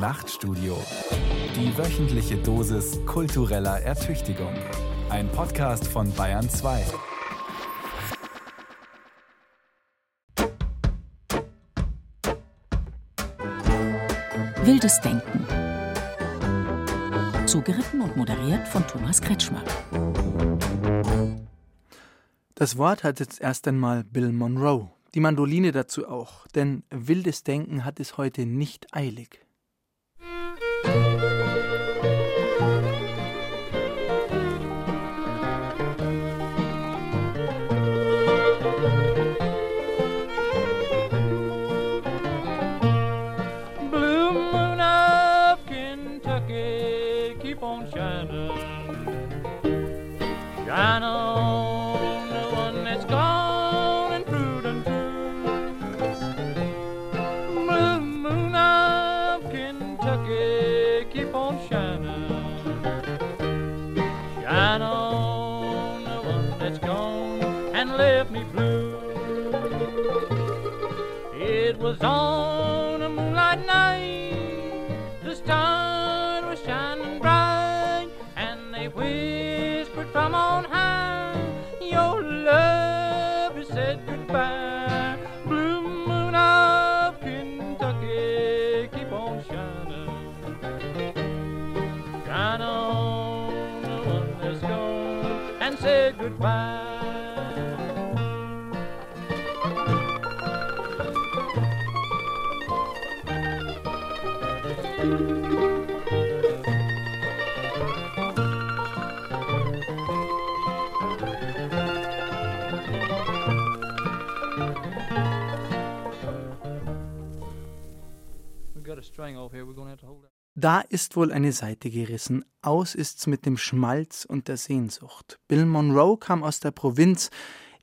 Nachtstudio. Die wöchentliche Dosis kultureller Ertüchtigung. Ein Podcast von BAYERN 2. Wildes Denken. Zugeritten und moderiert von Thomas Kretschmer. Das Wort hat jetzt erst einmal Bill Monroe, die Mandoline dazu auch, denn wildes Denken hat es heute nicht eilig. On a moonlight night, the stars were shining bright, and they whispered from on high, your love has said goodbye. Blue moon of Kentucky, keep on shining, shine on the one that's gone and say goodbye. Da ist wohl eine Seite gerissen. Aus ist's mit dem Schmalz und der Sehnsucht. Bill Monroe kam aus der Provinz.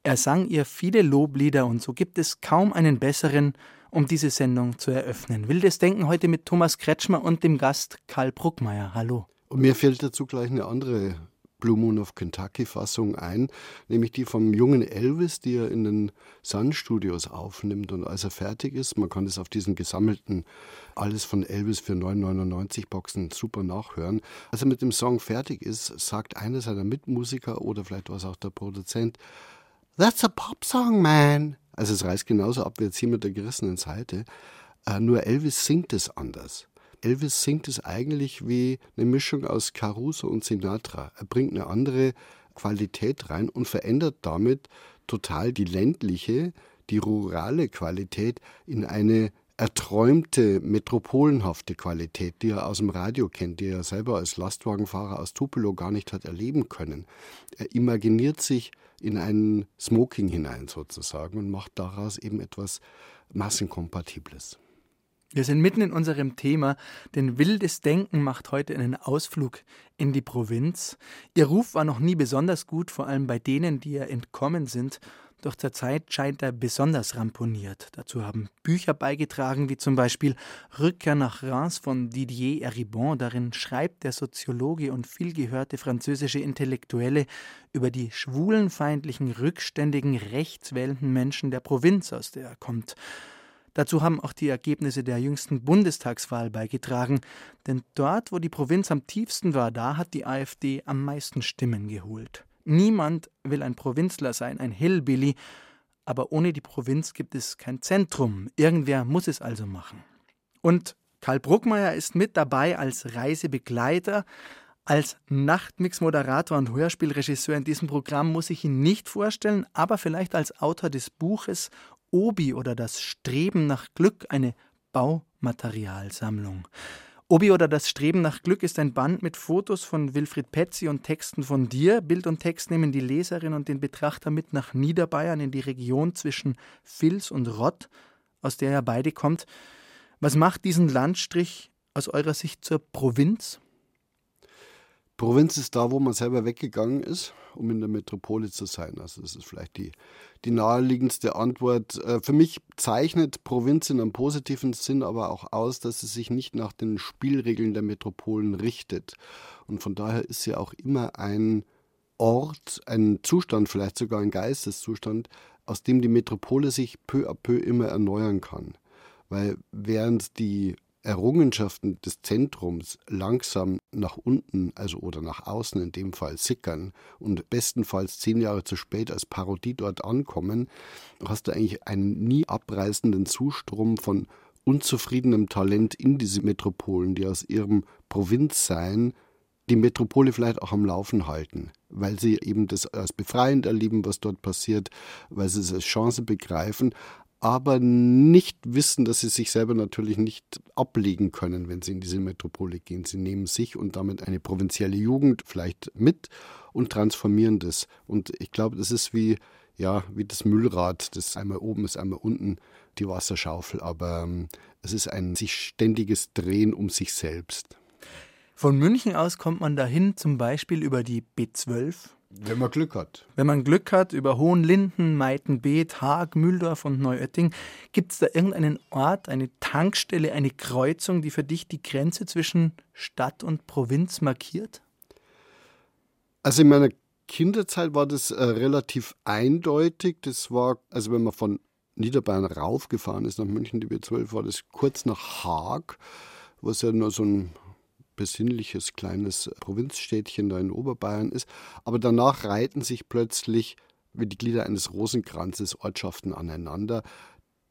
Er sang ihr viele Loblieder und so gibt es kaum einen besseren, um diese Sendung zu eröffnen. Wildes Denken heute mit Thomas Kretschmer und dem Gast Karl Bruckmeier. Hallo. Und mir fällt dazu gleich eine andere Blue Moon of Kentucky-Fassung ein, nämlich die vom jungen Elvis, die er in den Sun Studios aufnimmt. Und als er fertig ist, man kann das auf diesen gesammelten Alles von Elvis für 9,99 Boxen super nachhören. Als er mit dem Song fertig ist, sagt einer seiner Mitmusiker oder vielleicht war es auch der Produzent, "That's a pop song, man." Also es reißt genauso abwärts hier mit der gerissenen Seite. Nur Elvis singt es anders. Elvis singt es eigentlich wie eine Mischung aus Caruso und Sinatra. Er bringt eine andere Qualität rein und verändert damit total die ländliche, die rurale Qualität in eine erträumte, metropolenhafte Qualität, die er aus dem Radio kennt, die er selber als Lastwagenfahrer aus Tupelo gar nicht hat erleben können. Er imaginiert sich in einen Smoking hinein sozusagen und macht daraus eben etwas Massenkompatibles. Wir sind mitten in unserem Thema, denn wildes Denken macht heute einen Ausflug in die Provinz. Ihr Ruf war noch nie besonders gut, vor allem bei denen, die ihr entkommen sind. Doch zur Zeit scheint er besonders ramponiert. Dazu haben Bücher beigetragen, wie zum Beispiel Rückkehr nach Reims von Didier Eribon. Darin schreibt der Soziologe und vielgehörte französische Intellektuelle über die schwulenfeindlichen, rückständigen, rechtswählenden Menschen der Provinz, aus der er kommt. Dazu haben auch die Ergebnisse der jüngsten Bundestagswahl beigetragen. Denn dort, wo die Provinz am tiefsten war, da hat die AfD am meisten Stimmen geholt. Niemand will ein Provinzler sein, ein Hillbilly. Aber ohne die Provinz gibt es kein Zentrum. Irgendwer muss es also machen. Und Karl Bruckmeier ist mit dabei als Reisebegleiter. Als Nachtmix-Moderator und Hörspielregisseur in diesem Programm muss ich ihn nicht vorstellen, aber vielleicht als Autor des Buches Obi oder das Streben nach Glück, eine Baumaterialsammlung. Obi oder das Streben nach Glück ist ein Band mit Fotos von Wilfried Petzi und Texten von dir. Bild und Text nehmen die Leserin und den Betrachter mit nach Niederbayern in die Region zwischen Vils und Rott, aus der ja beide kommt. Was macht diesen Landstrich aus eurer Sicht zur Provinz? Provinz ist da, wo man selber weggegangen ist, um in der Metropole zu sein. Also das ist vielleicht die naheliegendste Antwort. Für mich zeichnet Provinz in einem positiven Sinn aber auch aus, dass es sich nicht nach den Spielregeln der Metropolen richtet. Und von daher ist sie auch immer ein Ort, ein Zustand, vielleicht sogar ein Geisteszustand, aus dem die Metropole sich peu à peu immer erneuern kann. Weil während die Errungenschaften des Zentrums langsam nach unten, also oder nach außen in dem Fall, sickern und bestenfalls 10 Jahre zu spät als Parodie dort ankommen, hast du eigentlich einen nie abreißenden Zustrom von unzufriedenem Talent in diese Metropolen, die aus ihrem Provinzsein die Metropole vielleicht auch am Laufen halten, weil sie eben das als befreiend erleben, was dort passiert, weil sie es als Chance begreifen, aber nicht wissen, dass sie sich selber natürlich nicht ablegen können, wenn sie in diese Metropole gehen. Sie nehmen sich und damit eine provinzielle Jugend vielleicht mit und transformieren das. Und ich glaube, das ist wie das Müllrad, das einmal oben ist, einmal unten, die Wasserschaufel. Aber es ist ein sich ständiges Drehen um sich selbst. Von München aus kommt man dahin, zum Beispiel über die B12. Wenn man Glück hat. Wenn man Glück hat, über Hohenlinden, Meitenbeet, Haag, Mühldorf und Neuötting. Gibt es da irgendeinen Ort, eine Tankstelle, eine Kreuzung, die für dich die Grenze zwischen Stadt und Provinz markiert? Also in meiner Kinderzeit war das relativ eindeutig. Das war, also wenn man von Niederbayern raufgefahren ist nach München, die B12, war das kurz nach Haag, was ja nur so ein besinnliches kleines Provinzstädtchen da in Oberbayern ist. Aber danach reihten sich plötzlich wie die Glieder eines Rosenkranzes Ortschaften aneinander,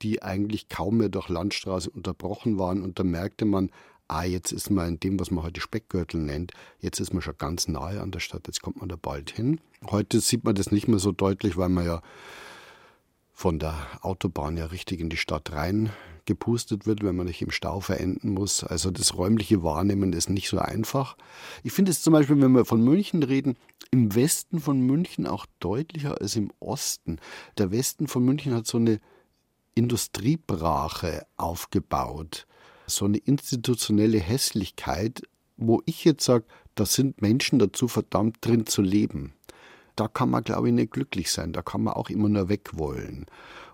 die eigentlich kaum mehr durch Landstraße unterbrochen waren. Und da merkte man, jetzt ist man in dem, was man heute Speckgürtel nennt, jetzt ist man schon ganz nahe an der Stadt, jetzt kommt man da bald hin. Heute sieht man das nicht mehr so deutlich, weil man ja von der Autobahn ja richtig in die Stadt rein gepustet wird, wenn man nicht im Stau verenden muss. Also das räumliche Wahrnehmen ist nicht so einfach. Ich finde es zum Beispiel, wenn wir von München reden, im Westen von München auch deutlicher als im Osten. Der Westen von München hat so eine Industriebrache aufgebaut, so eine institutionelle Hässlichkeit, wo ich jetzt sage, da sind Menschen dazu verdammt drin zu leben. Da kann man, glaube ich, nicht glücklich sein, da kann man auch immer nur wegwollen.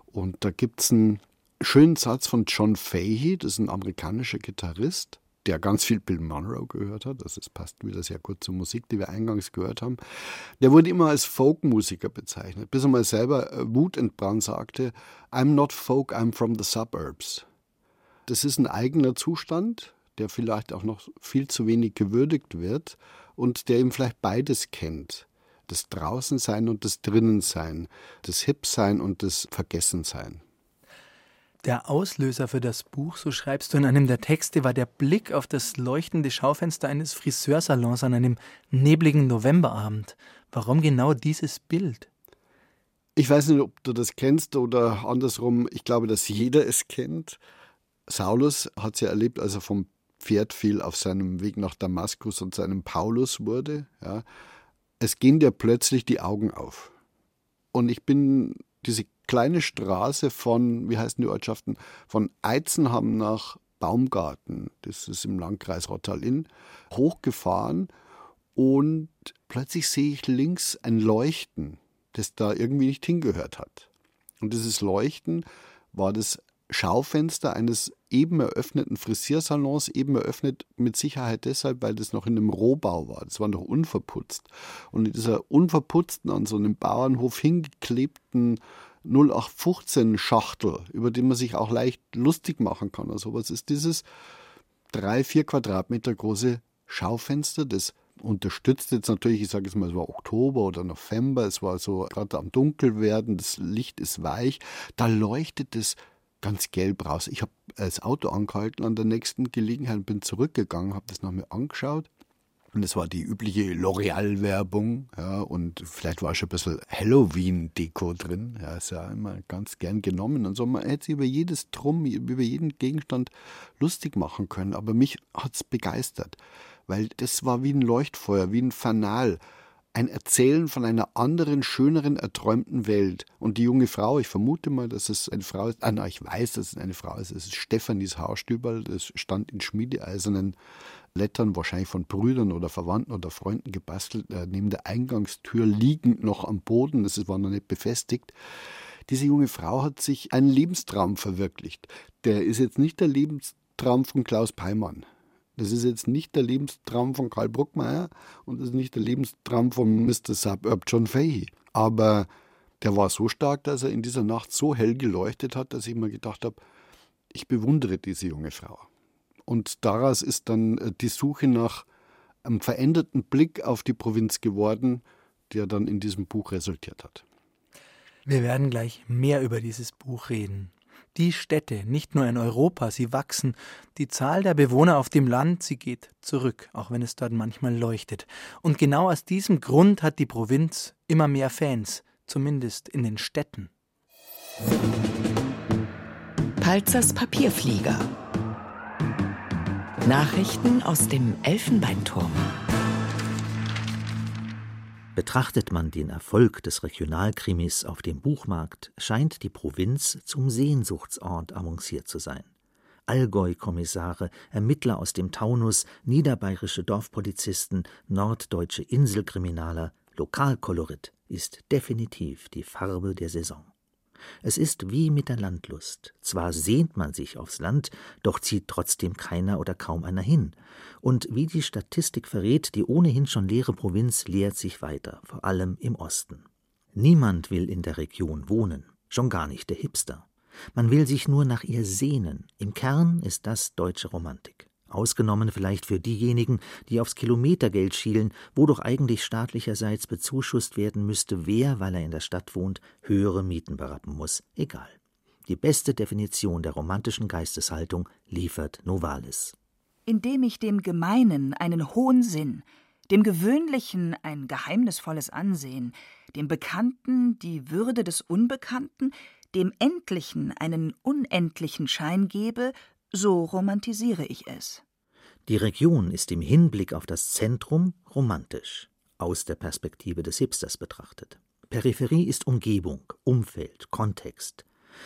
Und da gibt es einen schönen Satz von John Fahey, das ist ein amerikanischer Gitarrist, der ganz viel Bill Monroe gehört hat, also das passt wieder sehr gut zur Musik, die wir eingangs gehört haben. Der wurde immer als Folkmusiker bezeichnet, bis er mal selber wutentbrannt sagte, I'm not folk, I'm from the suburbs. Das ist ein eigener Zustand, der vielleicht auch noch viel zu wenig gewürdigt wird und der eben vielleicht beides kennt. Das Draußensein und das Drinnensein, das Hipsein und das Vergessensein. Der Auslöser für das Buch, so schreibst du in einem der Texte, war der Blick auf das leuchtende Schaufenster eines Friseursalons an einem nebligen Novemberabend. Warum genau dieses Bild? Ich weiß nicht, ob du das kennst oder andersrum. Ich glaube, dass jeder es kennt. Saulus hat es ja erlebt, als er vom Pferd fiel auf seinem Weg nach Damaskus und seinem Paulus wurde, ja. Es gehen dir plötzlich die Augen auf. Und ich bin diese kleine Straße von, wie heißen die Ortschaften, von Eizenham nach Baumgarten, das ist im Landkreis Rottal-Inn, hochgefahren und plötzlich sehe ich links ein Leuchten, das da irgendwie nicht hingehört hat. Und dieses Leuchten war das Schaufenster eines eben eröffneten Frisiersalons, eben eröffnet mit Sicherheit deshalb, weil das noch in einem Rohbau war. Das war noch unverputzt. Und in dieser unverputzten, an so einem Bauernhof hingeklebten 0815-Schachtel, über den man sich auch leicht lustig machen kann oder sowas, ist dieses 3-4 Quadratmeter große Schaufenster, das unterstützt jetzt natürlich, ich sage jetzt mal, es war Oktober oder November, es war so gerade am Dunkelwerden, das Licht ist weich, da leuchtet es ganz gelb raus. Ich habe das Auto angehalten an der nächsten Gelegenheit, bin zurückgegangen, habe das noch mal angeschaut. Und es war die übliche L'Oreal-Werbung. Ja, und vielleicht war schon ein bisschen Halloween-Deko drin. Ja, ist ja immer ganz gern genommen. Und so, man hätte sich über jedes Drum, über jeden Gegenstand lustig machen können. Aber mich hat es begeistert, weil das war wie ein Leuchtfeuer, wie ein Fanal. Ein Erzählen von einer anderen, schöneren, erträumten Welt. Und die junge Frau, ich vermute mal, dass es eine Frau ist. Ich weiß, dass es eine Frau ist. Es ist Stephanies Haarstüberl. Das stand in schmiedeeisernen Lettern, wahrscheinlich von Brüdern oder Verwandten oder Freunden gebastelt, neben der Eingangstür liegend noch am Boden. Das war noch nicht befestigt. Diese junge Frau hat sich einen Lebenstraum verwirklicht. Der ist jetzt nicht der Lebenstraum von Klaus Peimann. Das ist jetzt nicht der Lebenstraum von Karl Bruckmeier und das ist nicht der Lebenstraum von Mr. Suburb John Fahey. Aber der war so stark, dass er in dieser Nacht so hell geleuchtet hat, dass ich mir gedacht habe, ich bewundere diese junge Frau. Und daraus ist dann die Suche nach einem veränderten Blick auf die Provinz geworden, der dann in diesem Buch resultiert hat. Wir werden gleich mehr über dieses Buch reden. Die Städte, nicht nur in Europa, sie wachsen. Die Zahl der Bewohner auf dem Land, sie geht zurück, auch wenn es dort manchmal leuchtet. Und genau aus diesem Grund hat die Provinz immer mehr Fans, zumindest in den Städten. Palzers Papierflieger. Nachrichten aus dem Elfenbeinturm. Betrachtet man den Erfolg des Regionalkrimis auf dem Buchmarkt, scheint die Provinz zum Sehnsuchtsort avanciert zu sein. Allgäu-Kommissare, Ermittler aus dem Taunus, niederbayerische Dorfpolizisten, norddeutsche Inselkriminaler, Lokalkolorit ist definitiv die Farbe der Saison. Es ist wie mit der Landlust. Zwar sehnt man sich aufs Land, doch zieht trotzdem keiner oder kaum einer hin. Und wie die Statistik verrät, die ohnehin schon leere Provinz leert sich weiter, vor allem im Osten. Niemand will in der Region wohnen, schon gar nicht der Hipster. Man will sich nur nach ihr sehnen. Im Kern ist das deutsche Romantik. Ausgenommen vielleicht für diejenigen, die aufs Kilometergeld schielen, wo doch eigentlich staatlicherseits bezuschusst werden müsste, wer, weil er in der Stadt wohnt, höhere Mieten berappen muss. Egal. Die beste Definition der romantischen Geisteshaltung liefert Novalis. Indem ich dem Gemeinen einen hohen Sinn, dem Gewöhnlichen ein geheimnisvolles Ansehen, dem Bekannten die Würde des Unbekannten, dem Endlichen einen unendlichen Schein gebe, so romantisiere ich es. Die Region ist im Hinblick auf das Zentrum romantisch, aus der Perspektive des Hipsters betrachtet. Peripherie ist Umgebung, Umfeld, Kontext.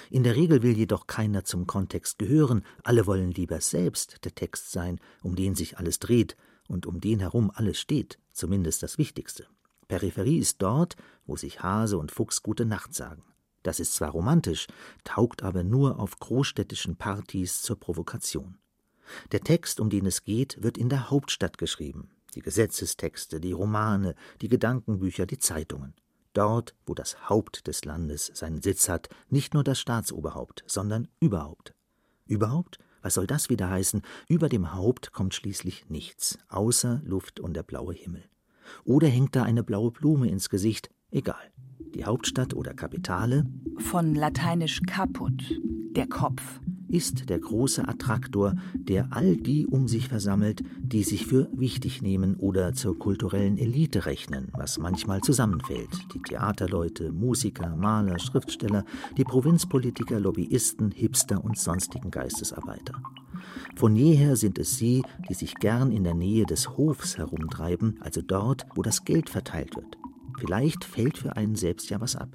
In der Regel will jedoch keiner zum Kontext gehören, alle wollen lieber selbst der Text sein, um den sich alles dreht und um den herum alles steht, zumindest das Wichtigste. Peripherie ist dort, wo sich Hase und Fuchs gute Nacht sagen. Das ist zwar romantisch, taugt aber nur auf großstädtischen Partys zur Provokation. Der Text, um den es geht, wird in der Hauptstadt geschrieben. Die Gesetzestexte, die Romane, die Gedankenbücher, die Zeitungen. Dort, wo das Haupt des Landes seinen Sitz hat, nicht nur das Staatsoberhaupt, sondern überhaupt. Überhaupt? Was soll das wieder heißen? Über dem Haupt kommt schließlich nichts, außer Luft und der blaue Himmel. Oder hängt da eine blaue Blume ins Gesicht? Egal. Die Hauptstadt oder Kapitale, von lateinisch caput, der Kopf, ist der große Attraktor, der all die um sich versammelt, die sich für wichtig nehmen oder zur kulturellen Elite rechnen, was manchmal zusammenfällt. Die Theaterleute, Musiker, Maler, Schriftsteller, die Provinzpolitiker, Lobbyisten, Hipster und sonstigen Geistesarbeiter. Von jeher sind es sie, die sich gern in der Nähe des Hofs herumtreiben, also dort, wo das Geld verteilt wird. Vielleicht fällt für einen selbst ja was ab.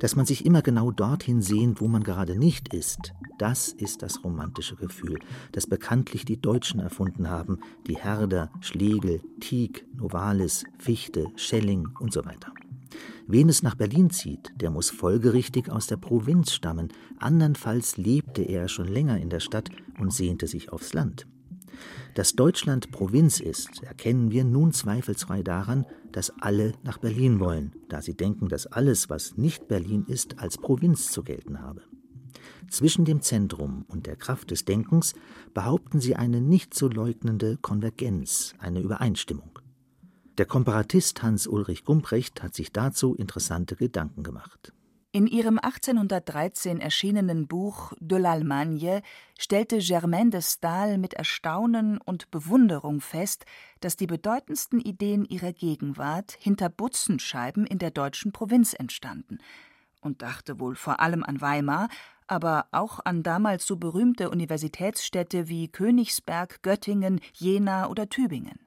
Dass man sich immer genau dorthin sehnt, wo man gerade nicht ist, das ist das romantische Gefühl, das bekanntlich die Deutschen erfunden haben, die Herder, Schlegel, Tieck, Novalis, Fichte, Schelling und so weiter. Wen es nach Berlin zieht, der muss folgerichtig aus der Provinz stammen, andernfalls lebte er schon länger in der Stadt und sehnte sich aufs Land. Dass Deutschland Provinz ist, erkennen wir nun zweifelsfrei daran, dass alle nach Berlin wollen, da sie denken, dass alles, was nicht Berlin ist, als Provinz zu gelten habe. Zwischen dem Zentrum und der Kraft des Denkens behaupten sie eine nicht zu leugnende Konvergenz, eine Übereinstimmung. Der Komparatist Hans-Ulrich Gumprecht hat sich dazu interessante Gedanken gemacht. In ihrem 1813 erschienenen Buch De l'Allemagne stellte Germaine de Staël mit Erstaunen und Bewunderung fest, dass die bedeutendsten Ideen ihrer Gegenwart hinter Butzenscheiben in der deutschen Provinz entstanden und dachte wohl vor allem an Weimar, aber auch an damals so berühmte Universitätsstädte wie Königsberg, Göttingen, Jena oder Tübingen.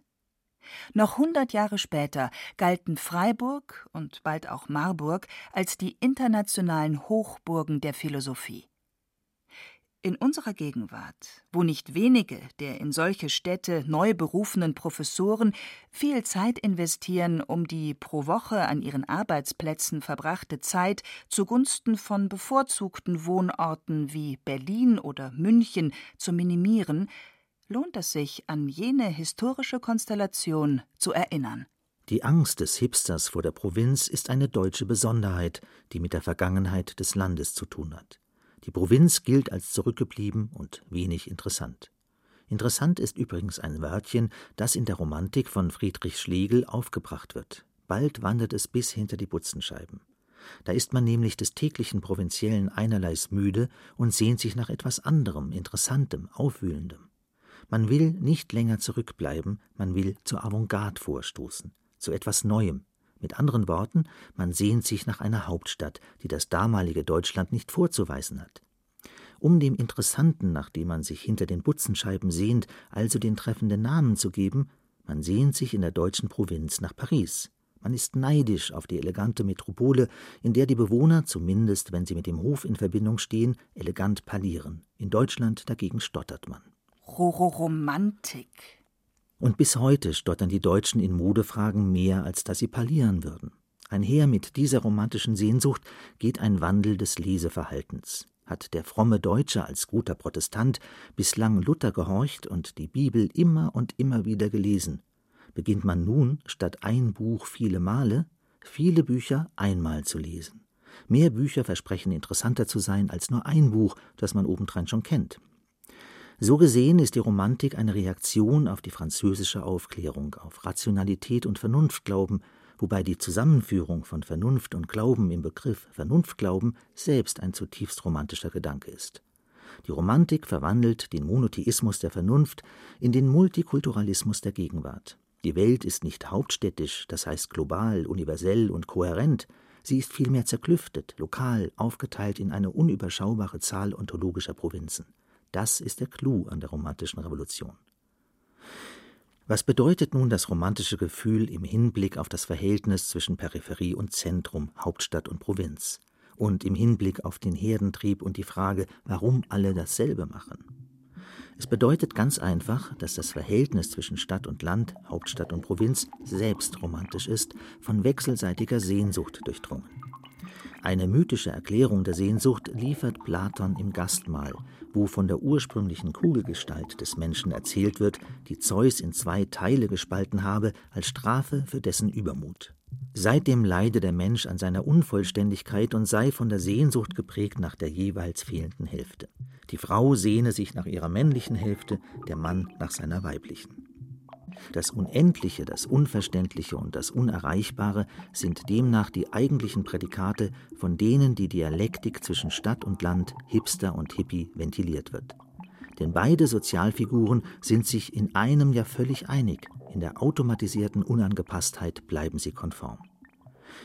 Noch 100 Jahre später galten Freiburg und bald auch Marburg als die internationalen Hochburgen der Philosophie. In unserer Gegenwart, wo nicht wenige der in solche Städte neu berufenen Professoren viel Zeit investieren, um die pro Woche an ihren Arbeitsplätzen verbrachte Zeit zugunsten von bevorzugten Wohnorten wie Berlin oder München zu minimieren, lohnt es sich, an jene historische Konstellation zu erinnern. Die Angst des Hipsters vor der Provinz ist eine deutsche Besonderheit, die mit der Vergangenheit des Landes zu tun hat. Die Provinz gilt als zurückgeblieben und wenig interessant. Interessant ist übrigens ein Wörtchen, das in der Romantik von Friedrich Schlegel aufgebracht wird. Bald wandert es bis hinter die Butzenscheiben. Da ist man nämlich des täglichen Provinziellen einerleis müde und sehnt sich nach etwas anderem, Interessantem, Aufwühlendem. Man will nicht länger zurückbleiben, man will zur Avantgarde vorstoßen, zu etwas Neuem. Mit anderen Worten, man sehnt sich nach einer Hauptstadt, die das damalige Deutschland nicht vorzuweisen hat. Um dem Interessanten, nach dem man sich hinter den Butzenscheiben sehnt, also den treffenden Namen zu geben, man sehnt sich in der deutschen Provinz nach Paris. Man ist neidisch auf die elegante Metropole, in der die Bewohner, zumindest wenn sie mit dem Hof in Verbindung stehen, elegant parlieren. In Deutschland dagegen stottert man. Romantik. Und bis heute stottern die Deutschen in Modefragen mehr, als dass sie parlieren würden. Einher mit dieser romantischen Sehnsucht geht ein Wandel des Leseverhaltens. Hat der fromme Deutsche als guter Protestant bislang Luther gehorcht und die Bibel immer und immer wieder gelesen, beginnt man nun, statt ein Buch viele Male, viele Bücher einmal zu lesen. Mehr Bücher versprechen interessanter zu sein als nur ein Buch, das man obendrein schon kennt. So gesehen ist die Romantik eine Reaktion auf die französische Aufklärung, auf Rationalität und Vernunftglauben, wobei die Zusammenführung von Vernunft und Glauben im Begriff Vernunftglauben selbst ein zutiefst romantischer Gedanke ist. Die Romantik verwandelt den Monotheismus der Vernunft in den Multikulturalismus der Gegenwart. Die Welt ist nicht hauptstädtisch, das heißt global, universell und kohärent, sie ist vielmehr zerklüftet, lokal, aufgeteilt in eine unüberschaubare Zahl ontologischer Provinzen. Das ist der Clou an der romantischen Revolution. Was bedeutet nun das romantische Gefühl im Hinblick auf das Verhältnis zwischen Peripherie und Zentrum, Hauptstadt und Provinz? Und im Hinblick auf den Herdentrieb und die Frage, warum alle dasselbe machen? Es bedeutet ganz einfach, dass das Verhältnis zwischen Stadt und Land, Hauptstadt und Provinz selbst romantisch ist, von wechselseitiger Sehnsucht durchdrungen. Eine mythische Erklärung der Sehnsucht liefert Platon im Gastmahl, wo von der ursprünglichen Kugelgestalt des Menschen erzählt wird, die Zeus in 2 Teile gespalten habe, als Strafe für dessen Übermut. Seitdem leide der Mensch an seiner Unvollständigkeit und sei von der Sehnsucht geprägt nach der jeweils fehlenden Hälfte. Die Frau sehne sich nach ihrer männlichen Hälfte, der Mann nach seiner weiblichen. Das Unendliche, das Unverständliche und das Unerreichbare sind demnach die eigentlichen Prädikate, von denen die Dialektik zwischen Stadt und Land, Hipster und Hippie ventiliert wird. Denn beide Sozialfiguren sind sich in einem ja völlig einig, in der automatisierten Unangepasstheit bleiben sie konform.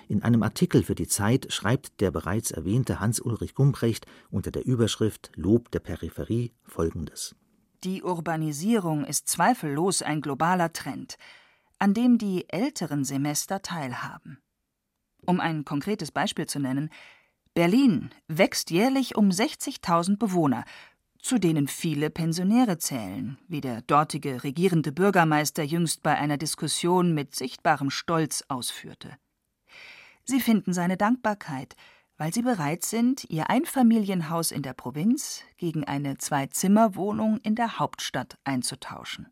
In einem Artikel für die Zeit schreibt der bereits erwähnte Hans-Ulrich Gumprecht unter der Überschrift »Lob der Peripherie« Folgendes. Die Urbanisierung ist zweifellos ein globaler Trend, an dem die älteren Semester teilhaben. Um ein konkretes Beispiel zu nennen, Berlin wächst jährlich um 60.000 Bewohner, zu denen viele Pensionäre zählen, wie der dortige regierende Bürgermeister jüngst bei einer Diskussion mit sichtbarem Stolz ausführte. Sie finden seine Dankbarkeit, weil sie bereit sind, ihr Einfamilienhaus in der Provinz gegen eine 2-Zimmer-Wohnung in der Hauptstadt einzutauschen.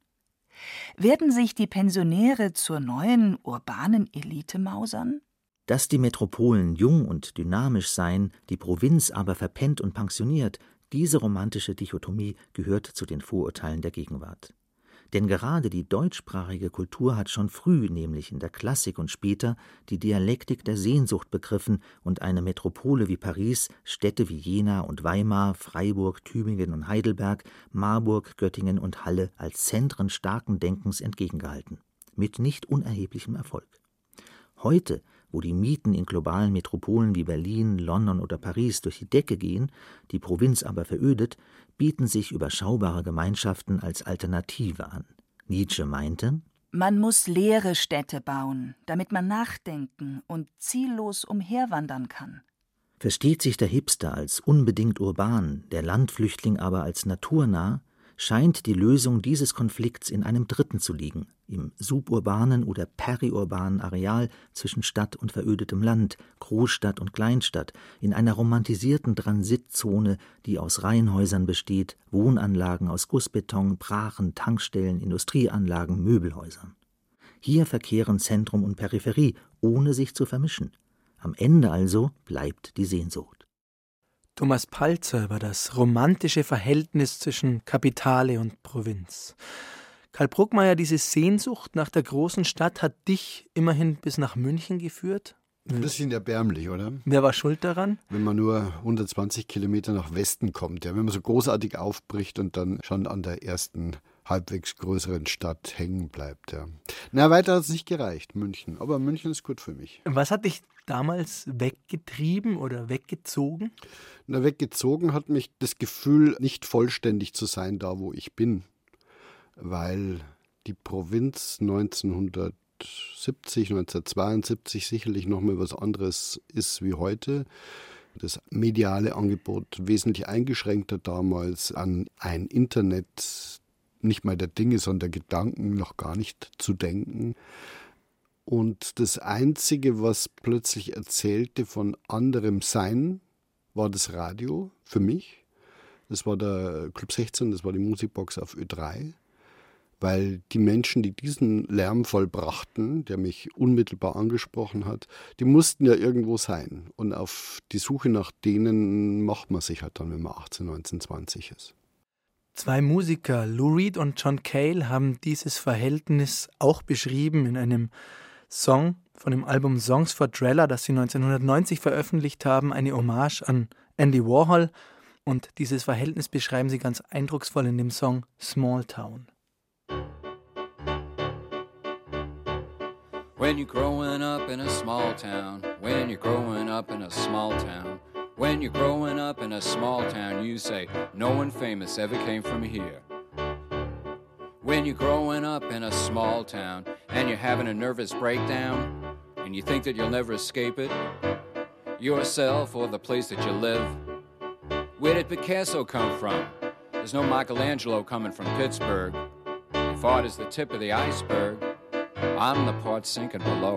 Werden sich die Pensionäre zur neuen urbanen Elite mausern? Dass die Metropolen jung und dynamisch seien, die Provinz aber verpennt und pensioniert, diese romantische Dichotomie gehört zu den Vorurteilen der Gegenwart. Denn gerade die deutschsprachige Kultur hat schon früh, nämlich in der Klassik und später, die Dialektik der Sehnsucht begriffen und eine Metropole wie Paris, Städte wie Jena und Weimar, Freiburg, Tübingen und Heidelberg, Marburg, Göttingen und Halle als Zentren starken Denkens entgegengehalten. Mit nicht unerheblichem Erfolg. Heute, wo die Mieten in globalen Metropolen wie Berlin, London oder Paris durch die Decke gehen, die Provinz aber verödet, bieten sich überschaubare Gemeinschaften als Alternative an. Nietzsche meinte, man muss leere Städte bauen, damit man nachdenken und ziellos umherwandern kann. Versteht sich der Hipster als unbedingt urban, der Landflüchtling aber als naturnah, scheint die Lösung dieses Konflikts in einem dritten zu liegen, im suburbanen oder periurbanen Areal zwischen Stadt und verödetem Land, Großstadt und Kleinstadt, in einer romantisierten Transitzone, die aus Reihenhäusern besteht, Wohnanlagen aus Gussbeton, Brachen, Tankstellen, Industrieanlagen, Möbelhäusern. Hier verkehren Zentrum und Peripherie, ohne sich zu vermischen. Am Ende also bleibt die Sehnsucht. Thomas Palzer über das romantische Verhältnis zwischen Kapitale und Provinz. Karl Bruckmeier, diese Sehnsucht nach der großen Stadt hat dich immerhin bis nach München geführt? Ein bisschen erbärmlich, oder? Wer war schuld daran? Wenn man nur 120 Kilometer nach Westen kommt, ja, wenn man so großartig aufbricht und dann schon an der ersten halbwegs größeren Stadt hängen bleibt. Ja. Na, weiter hat es nicht gereicht, München. Aber München ist gut für mich. Was hat dich damals weggetrieben oder weggezogen? Na, weggezogen hat mich das Gefühl, nicht vollständig zu sein, da wo ich bin. Weil die Provinz 1970, 1972 sicherlich noch mal was anderes ist wie heute. Das mediale Angebot wesentlich eingeschränkter damals, an ein Internet nicht mal der Dinge, sondern der Gedanken noch gar nicht zu denken. Und das Einzige, was plötzlich erzählte von anderem Sein, war das Radio für mich. Das war der Club 16, das war die Musikbox auf Ö3. Weil die Menschen, die diesen Lärm vollbrachten, der mich unmittelbar angesprochen hat, die mussten ja irgendwo sein. Und auf die Suche nach denen macht man sich halt dann, wenn man 18, 19, 20 ist. Zwei Musiker, Lou Reed und John Cale, haben dieses Verhältnis auch beschrieben in einem Song von dem Album Songs for Drella, das sie 1990 veröffentlicht haben, eine Hommage an Andy Warhol. Und dieses Verhältnis beschreiben sie ganz eindrucksvoll in dem Song Small Town. When you're growing up in a small town, when you're growing up in a small town, when you're growing up in a small town, you say, no one famous ever came from here. When you're growing up in a small town, and you're having a nervous breakdown, and you think that you'll never escape it, yourself or the place that you live. Where did Picasso come from? There's no Michelangelo coming from Pittsburgh. If art is the tip of the iceberg, I'm the part sinking below.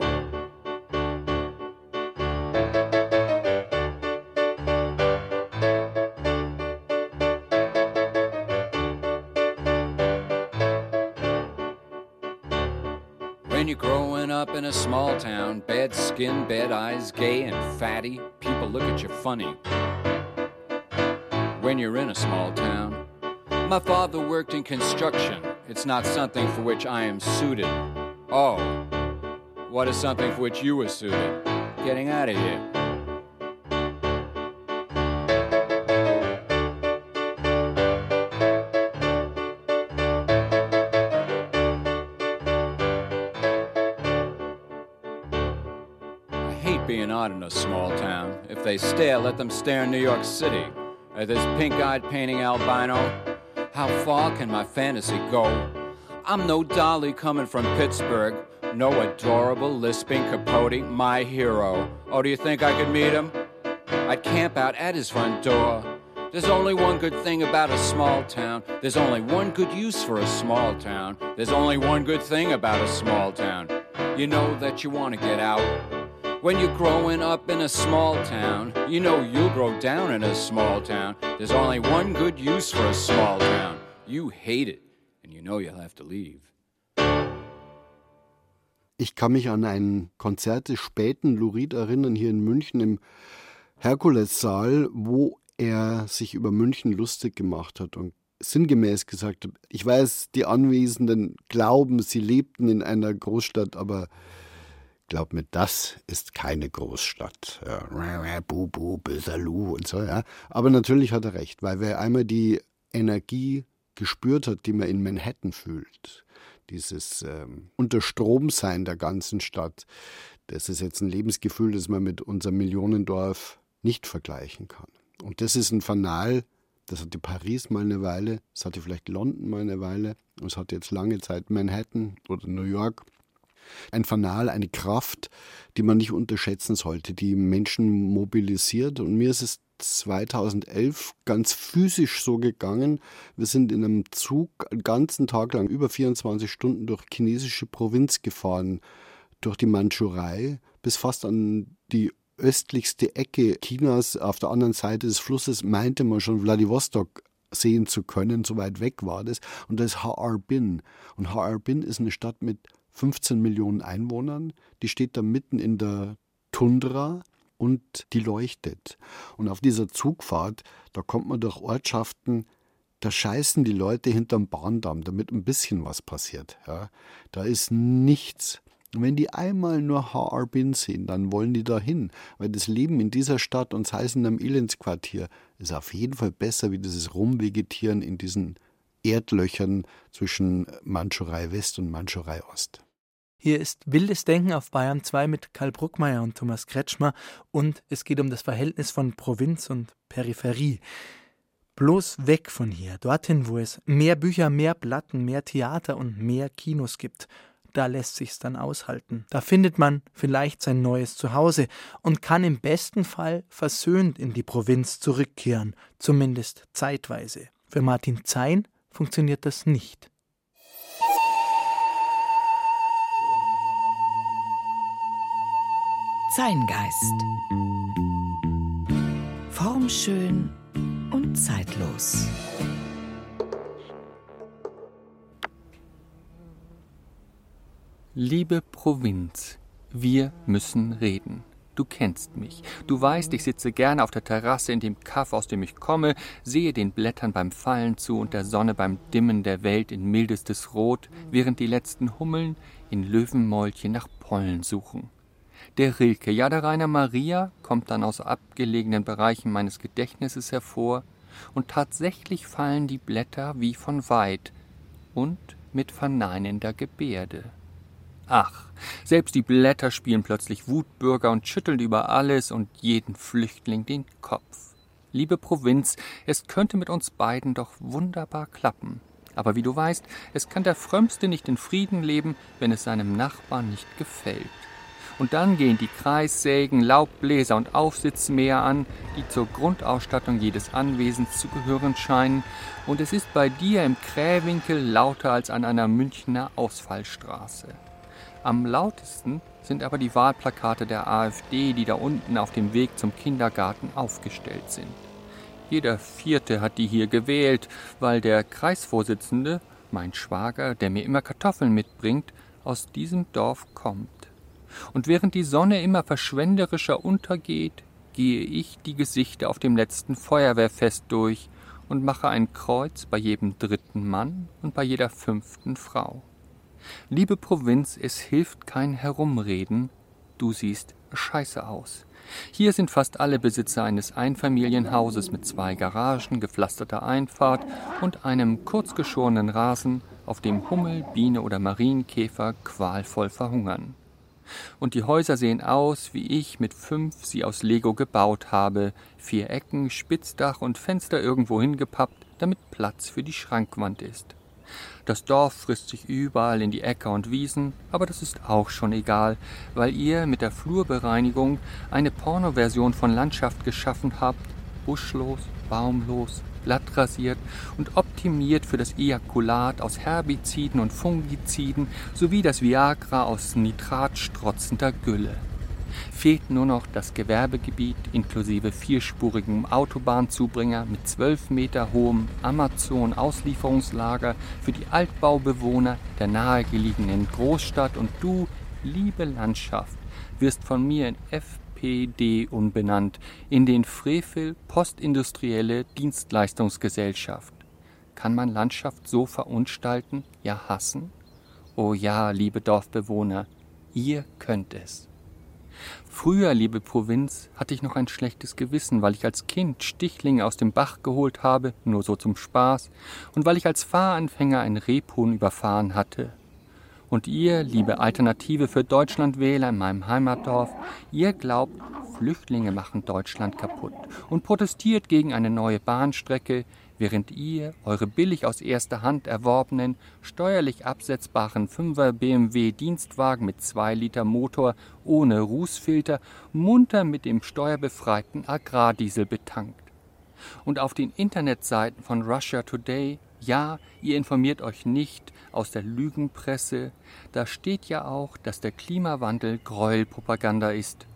When you're growing up in a small town, bad skin, bad eyes, gay and fatty, people look at you funny. When you're in a small town, my father worked in construction. It's not something for which I am suited. Oh, what is something for which you were suited? Getting out of here. I hate being odd in a small town. If they stare, let them stare in New York City. At this pink-eyed painting albino, how far can my fantasy go? I'm no Dolly coming from Pittsburgh, no adorable, lisping Capote, my hero. Oh, do you think I could meet him? I'd camp out at his front door. There's only one good thing about a small town. There's only one good use for a small town. There's only one good thing about a small town. You know that you want to get out. When you're growing up in a small town, you know you'll grow down in a small town. There's only one good use for a small town. You hate it. And you know you'll have to leave. Ich kann mich an ein Konzert des späten Lou Reed erinnern, hier in München im Herkulessaal, wo er sich über München lustig gemacht hat und sinngemäß gesagt hat, ich weiß, die Anwesenden glauben, sie lebten in einer Großstadt, aber glaub mir, das ist keine Großstadt. Ja. Bubu, böser Lou und so. Ja. Aber natürlich hat er recht, weil wer einmal die Energie gespürt hat, die man in Manhattan fühlt. Dieses Unterstromsein der ganzen Stadt, das ist jetzt ein Lebensgefühl, das man mit unserem Millionendorf nicht vergleichen kann. Und das ist ein Fanal, das hatte Paris mal eine Weile, das hatte vielleicht London mal eine Weile, und es hat jetzt lange Zeit Manhattan oder New York. Ein Fanal, eine Kraft, die man nicht unterschätzen sollte, die Menschen mobilisiert. Und mir ist es 2011 ganz physisch so gegangen. Wir sind in einem Zug einen ganzen Tag lang, über 24 Stunden durch chinesische Provinz gefahren, durch die Mandschurei, bis fast an die östlichste Ecke Chinas. Auf der anderen Seite des Flusses meinte man schon Wladiwostok sehen zu können, so weit weg war das. Und das ist Harbin. Und Harbin ist eine Stadt mit 15 Millionen Einwohnern. Die steht da mitten in der Tundra. und die leuchtet. Und auf dieser Zugfahrt, da kommt man durch Ortschaften, da scheißen die Leute hinterm Bahndamm, damit ein bisschen was passiert. Ja. Da ist nichts. Und wenn die einmal nur Haarbin sehen, dann wollen die da hin. Weil das Leben in dieser Stadt und sei es in einem Elendsquartier ist auf jeden Fall besser, wie dieses Rumvegetieren in diesen Erdlöchern zwischen Mandschurei West und Mandschurei Ost. Hier ist Wildes Denken auf BAYERN 2 mit Karl Bruckmeier und Thomas Kretschmer und es geht um das Verhältnis von Provinz und Peripherie. Bloß weg von hier, dorthin, wo es mehr Bücher, mehr Platten, mehr Theater und mehr Kinos gibt. Da lässt sich's dann aushalten. Da findet man vielleicht sein neues Zuhause und kann im besten Fall versöhnt in die Provinz zurückkehren, zumindest zeitweise. Für Martin Zein funktioniert das nicht. Zeitgeist. Formschön und zeitlos. Liebe Provinz, wir müssen reden. Du kennst mich. Du weißt, ich sitze gerne auf der Terrasse in dem Kaff, aus dem ich komme, sehe den Blättern beim Fallen zu und der Sonne beim Dimmen der Welt in mildestes Rot, während die letzten Hummeln in Löwenmäulchen nach Pollen suchen. Der Rilke, ja der Rainer Maria, kommt dann aus abgelegenen Bereichen meines Gedächtnisses hervor und tatsächlich fallen die Blätter wie von weit und mit verneinender Gebärde. Ach, selbst die Blätter spielen plötzlich Wutbürger und schütteln über alles und jeden Flüchtling den Kopf. Liebe Provinz, es könnte mit uns beiden doch wunderbar klappen. Aber wie du weißt, es kann der Frömmste nicht in Frieden leben, wenn es seinem Nachbarn nicht gefällt. Und dann gehen die Kreissägen, Laubbläser und Aufsitzmäher an, die zur Grundausstattung jedes Anwesens zu gehören scheinen. Und es ist bei dir im Krähwinkel lauter als an einer Münchner Ausfallstraße. Am lautesten sind aber die Wahlplakate der AfD, die da unten auf dem Weg zum Kindergarten aufgestellt sind. Jeder Vierte hat die hier gewählt, weil der Kreisvorsitzende, mein Schwager, der mir immer Kartoffeln mitbringt, aus diesem Dorf kommt. Und während die Sonne immer verschwenderischer untergeht, gehe ich die Gesichter auf dem letzten Feuerwehrfest durch und mache ein Kreuz bei jedem dritten Mann und bei jeder fünften Frau. Liebe Provinz, es hilft kein Herumreden, du siehst scheiße aus. Hier sind fast alle Besitzer eines Einfamilienhauses mit 2 Garagen, gepflasterter Einfahrt und einem kurzgeschorenen Rasen, auf dem Hummel, Biene oder Marienkäfer qualvoll verhungern. Und die Häuser sehen aus, wie ich mit 5 sie aus Lego gebaut habe, 4 Ecken, Spitzdach und Fenster irgendwo hingepappt, damit Platz für die Schrankwand ist. Das Dorf frisst sich überall in die Äcker und Wiesen, aber das ist auch schon egal, weil ihr mit der Flurbereinigung eine Pornoversion von Landschaft geschaffen habt, buschlos, baumlos, glattrasiert und optimiert für das Ejakulat aus Herbiziden und Fungiziden sowie das Viagra aus nitratstrotzender Gülle. Fehlt nur noch das Gewerbegebiet inklusive vierspurigem Autobahnzubringer mit 12 Meter hohem Amazon-Auslieferungslager für die Altbaubewohner der nahegelegenen Großstadt und du, liebe Landschaft, wirst von mir in FPD umbenannt, in den Frevel Postindustrielle Dienstleistungsgesellschaft. Kann man Landschaft so verunstalten, ja hassen? Oh ja, liebe Dorfbewohner, ihr könnt es. Früher, liebe Provinz, hatte ich noch ein schlechtes Gewissen, weil ich als Kind Stichlinge aus dem Bach geholt habe, nur so zum Spaß, und weil ich als Fahranfänger ein Rebhuhn überfahren hatte. Und ihr, liebe Alternative für Deutschlandwähler in meinem Heimatdorf, ihr glaubt, Flüchtlinge machen Deutschland kaputt und protestiert gegen eine neue Bahnstrecke, während ihr eure billig aus erster Hand erworbenen, steuerlich absetzbaren 5er BMW Dienstwagen mit 2 Liter Motor ohne Rußfilter munter mit dem steuerbefreiten Agrardiesel betankt. Und auf den Internetseiten von Russia Today, ja, ihr informiert euch nicht aus der Lügenpresse, da steht ja auch, dass der Klimawandel Gräuelpropaganda ist.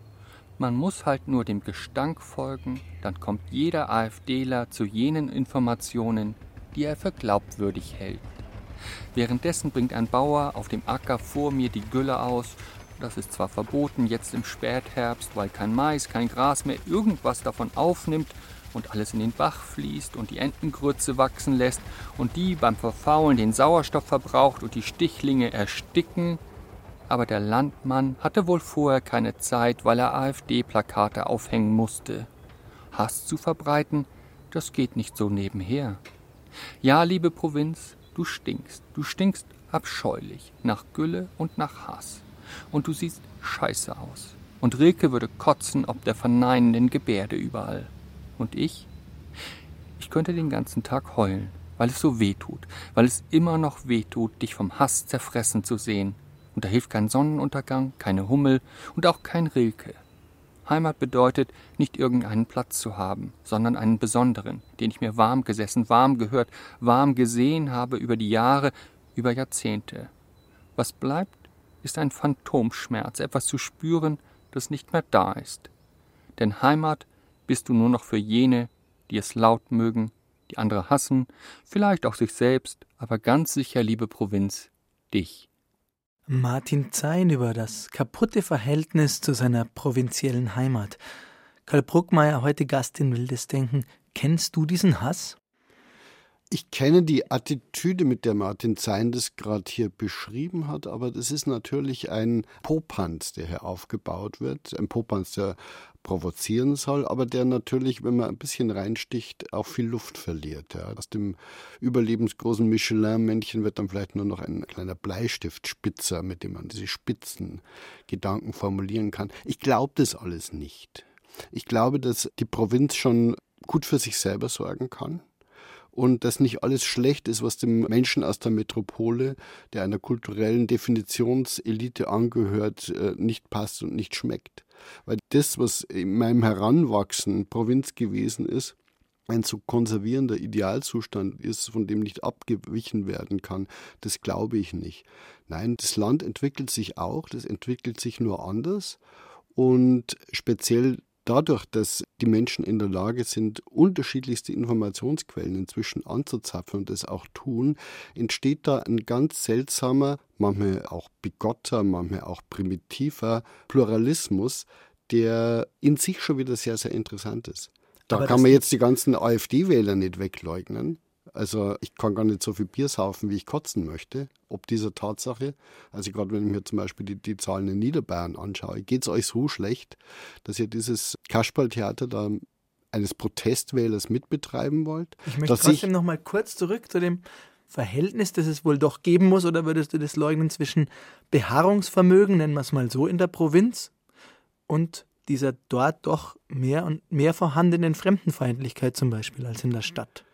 Man muss halt nur dem Gestank folgen, dann kommt jeder AfDler zu jenen Informationen, die er für glaubwürdig hält. Währenddessen bringt ein Bauer auf dem Acker vor mir die Gülle aus, Das ist zwar verboten, jetzt im Spätherbst, weil kein Mais, kein Gras mehr irgendwas davon aufnimmt und alles in den Bach fließt und die Entengrütze wachsen lässt und die beim Verfaulen den Sauerstoff verbraucht und die Stichlinge ersticken. Aber der Landmann hatte wohl vorher keine Zeit, weil er AfD-Plakate aufhängen musste. Hass zu verbreiten, das geht nicht so nebenher. Ja, liebe Provinz, du stinkst abscheulich nach Gülle und nach Hass. Und du siehst scheiße aus. Und Rilke würde kotzen ob der verneinenden Gebärde überall. Und ich könnte den ganzen Tag heulen, weil es so weh tut, weil es immer noch weh tut, dich vom Hass zerfressen zu sehen. Und da hilft kein Sonnenuntergang, keine Hummel und auch kein Rilke. Heimat bedeutet, nicht irgendeinen Platz zu haben, sondern einen besonderen, den ich mir warm gesessen, warm gehört, warm gesehen habe über die Jahre, über Jahrzehnte. Was bleibt, ist ein Phantomschmerz, etwas zu spüren, das nicht mehr da ist. Denn Heimat bist du nur noch für jene, die es laut mögen, die andere hassen, vielleicht auch sich selbst, aber ganz sicher, liebe Provinz, dich. Martin Zein über das kaputte Verhältnis zu seiner provinziellen Heimat. Karl Bruckmeier, heute Gast in Wildes Denken. Kennst du diesen Hass? Ich kenne die Attitüde, mit der Martin Zein das gerade hier beschrieben hat, aber das ist natürlich ein Popanz, der hier aufgebaut wird. Ein Popanz, der provozieren soll, aber der natürlich, wenn man ein bisschen reinsticht, auch viel Luft verliert. Ja. Aus dem überlebensgroßen Michelin-Männchen wird dann vielleicht nur noch ein kleiner Bleistiftspitzer, mit dem man diese spitzen Gedanken formulieren kann. Ich glaube das alles nicht. Ich glaube, dass die Provinz schon gut für sich selber sorgen kann. Und dass nicht alles schlecht ist, was dem Menschen aus der Metropole, der einer kulturellen Definitionselite angehört, nicht passt und nicht schmeckt. Weil das, was in meinem Heranwachsen Provinz gewesen ist, ein zu konservierender Idealzustand ist, von dem nicht abgewichen werden kann, das glaube ich nicht. Nein, das Land entwickelt sich auch, das entwickelt sich nur anders und speziell dadurch, dass die Menschen in der Lage sind, unterschiedlichste Informationsquellen inzwischen anzuzapfen und das auch tun, entsteht da ein ganz seltsamer, manchmal auch bigotter, manchmal auch primitiver Pluralismus, der in sich schon wieder sehr, sehr interessant ist. Da kann man jetzt die ganzen AfD-Wähler nicht wegleugnen. Also ich kann gar nicht so viel Bier saufen, wie ich kotzen möchte, ob dieser Tatsache. Also gerade wenn ich mir zum Beispiel die Zahlen in Niederbayern anschaue, geht es euch so schlecht, dass ihr dieses Kasperltheater da eines Protestwählers mitbetreiben wollt? Ich möchte trotzdem noch mal kurz zurück zu dem Verhältnis, das es wohl doch geben muss, oder würdest du das leugnen, zwischen Beharrungsvermögen, nennen wir es mal so, in der Provinz und dieser dort doch mehr und mehr vorhandenen Fremdenfeindlichkeit zum Beispiel als in der Stadt?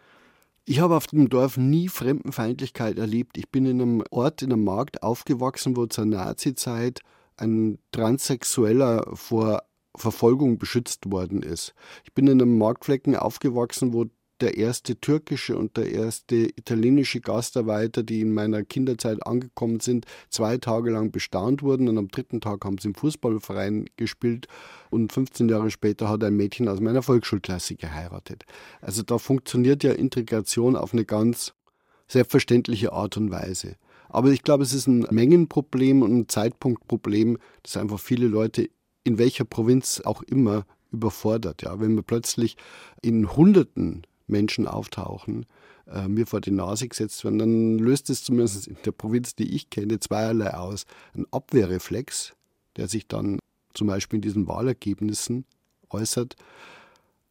Ich habe auf dem Dorf nie Fremdenfeindlichkeit erlebt. Ich bin in einem Ort, in einem Markt aufgewachsen, wo zur Nazi-Zeit ein Transsexueller vor Verfolgung beschützt worden ist. Ich bin in einem Marktflecken aufgewachsen, wo der erste türkische und der erste italienische Gastarbeiter, die in meiner Kinderzeit angekommen sind, 2 Tage lang bestaunt wurden und am 3. Tag haben sie im Fußballverein gespielt und 15 Jahre später hat ein Mädchen aus meiner Volksschulklasse geheiratet. Also da funktioniert ja Integration auf eine ganz selbstverständliche Art und Weise. Aber ich glaube, es ist ein Mengenproblem und ein Zeitpunktproblem, das einfach viele Leute in welcher Provinz auch immer überfordert. Ja, wenn wir plötzlich in Hunderten Menschen auftauchen, mir vor die Nase gesetzt werden, dann löst es zumindest in der Provinz, die ich kenne, zweierlei aus. Ein Abwehrreflex, der sich dann zum Beispiel in diesen Wahlergebnissen äußert,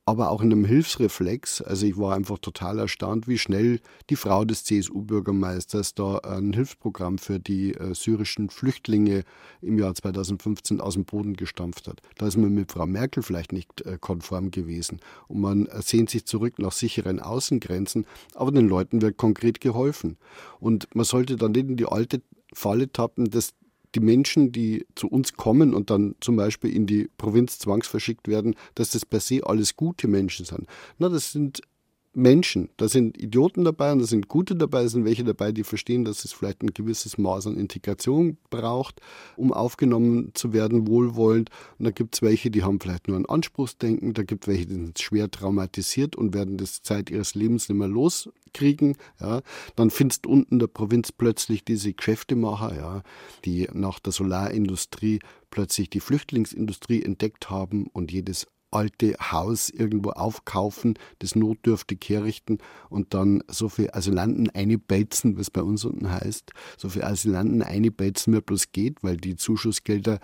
aber auch in einem Hilfsreflex. Also ich war einfach total erstaunt, wie schnell die Frau des CSU-Bürgermeisters da ein Hilfsprogramm für die syrischen Flüchtlinge im Jahr 2015 aus dem Boden gestampft hat. Da ist man mit Frau Merkel vielleicht nicht konform gewesen. Und man sehnt sich zurück nach sicheren Außengrenzen, aber den Leuten wird konkret geholfen. Und man sollte dann nicht in die alte Falle tappen, dass die Menschen, die zu uns kommen und dann zum Beispiel in die Provinz zwangsverschickt werden, dass das per se alles gute Menschen sind. Na, das sind Menschen. Da sind Idioten dabei und da sind Gute dabei, da sind welche dabei, die verstehen, dass es vielleicht ein gewisses Maß an Integration braucht, um aufgenommen zu werden, wohlwollend. Und da gibt es welche, die haben vielleicht nur ein Anspruchsdenken, da gibt es welche, die sind schwer traumatisiert und werden das Zeit ihres Lebens nicht mehr loskriegen. Ja. Dann findest du unten in der Provinz plötzlich diese Geschäftemacher, ja, die nach der Solarindustrie plötzlich die Flüchtlingsindustrie entdeckt haben und jedes alte Haus irgendwo aufkaufen, das notdürftig herrichten und dann so viel Asylanten einbeizen, was bei uns unten heißt, so viel Asylanten einbeizen, wie bloß geht, weil die Zuschussgelder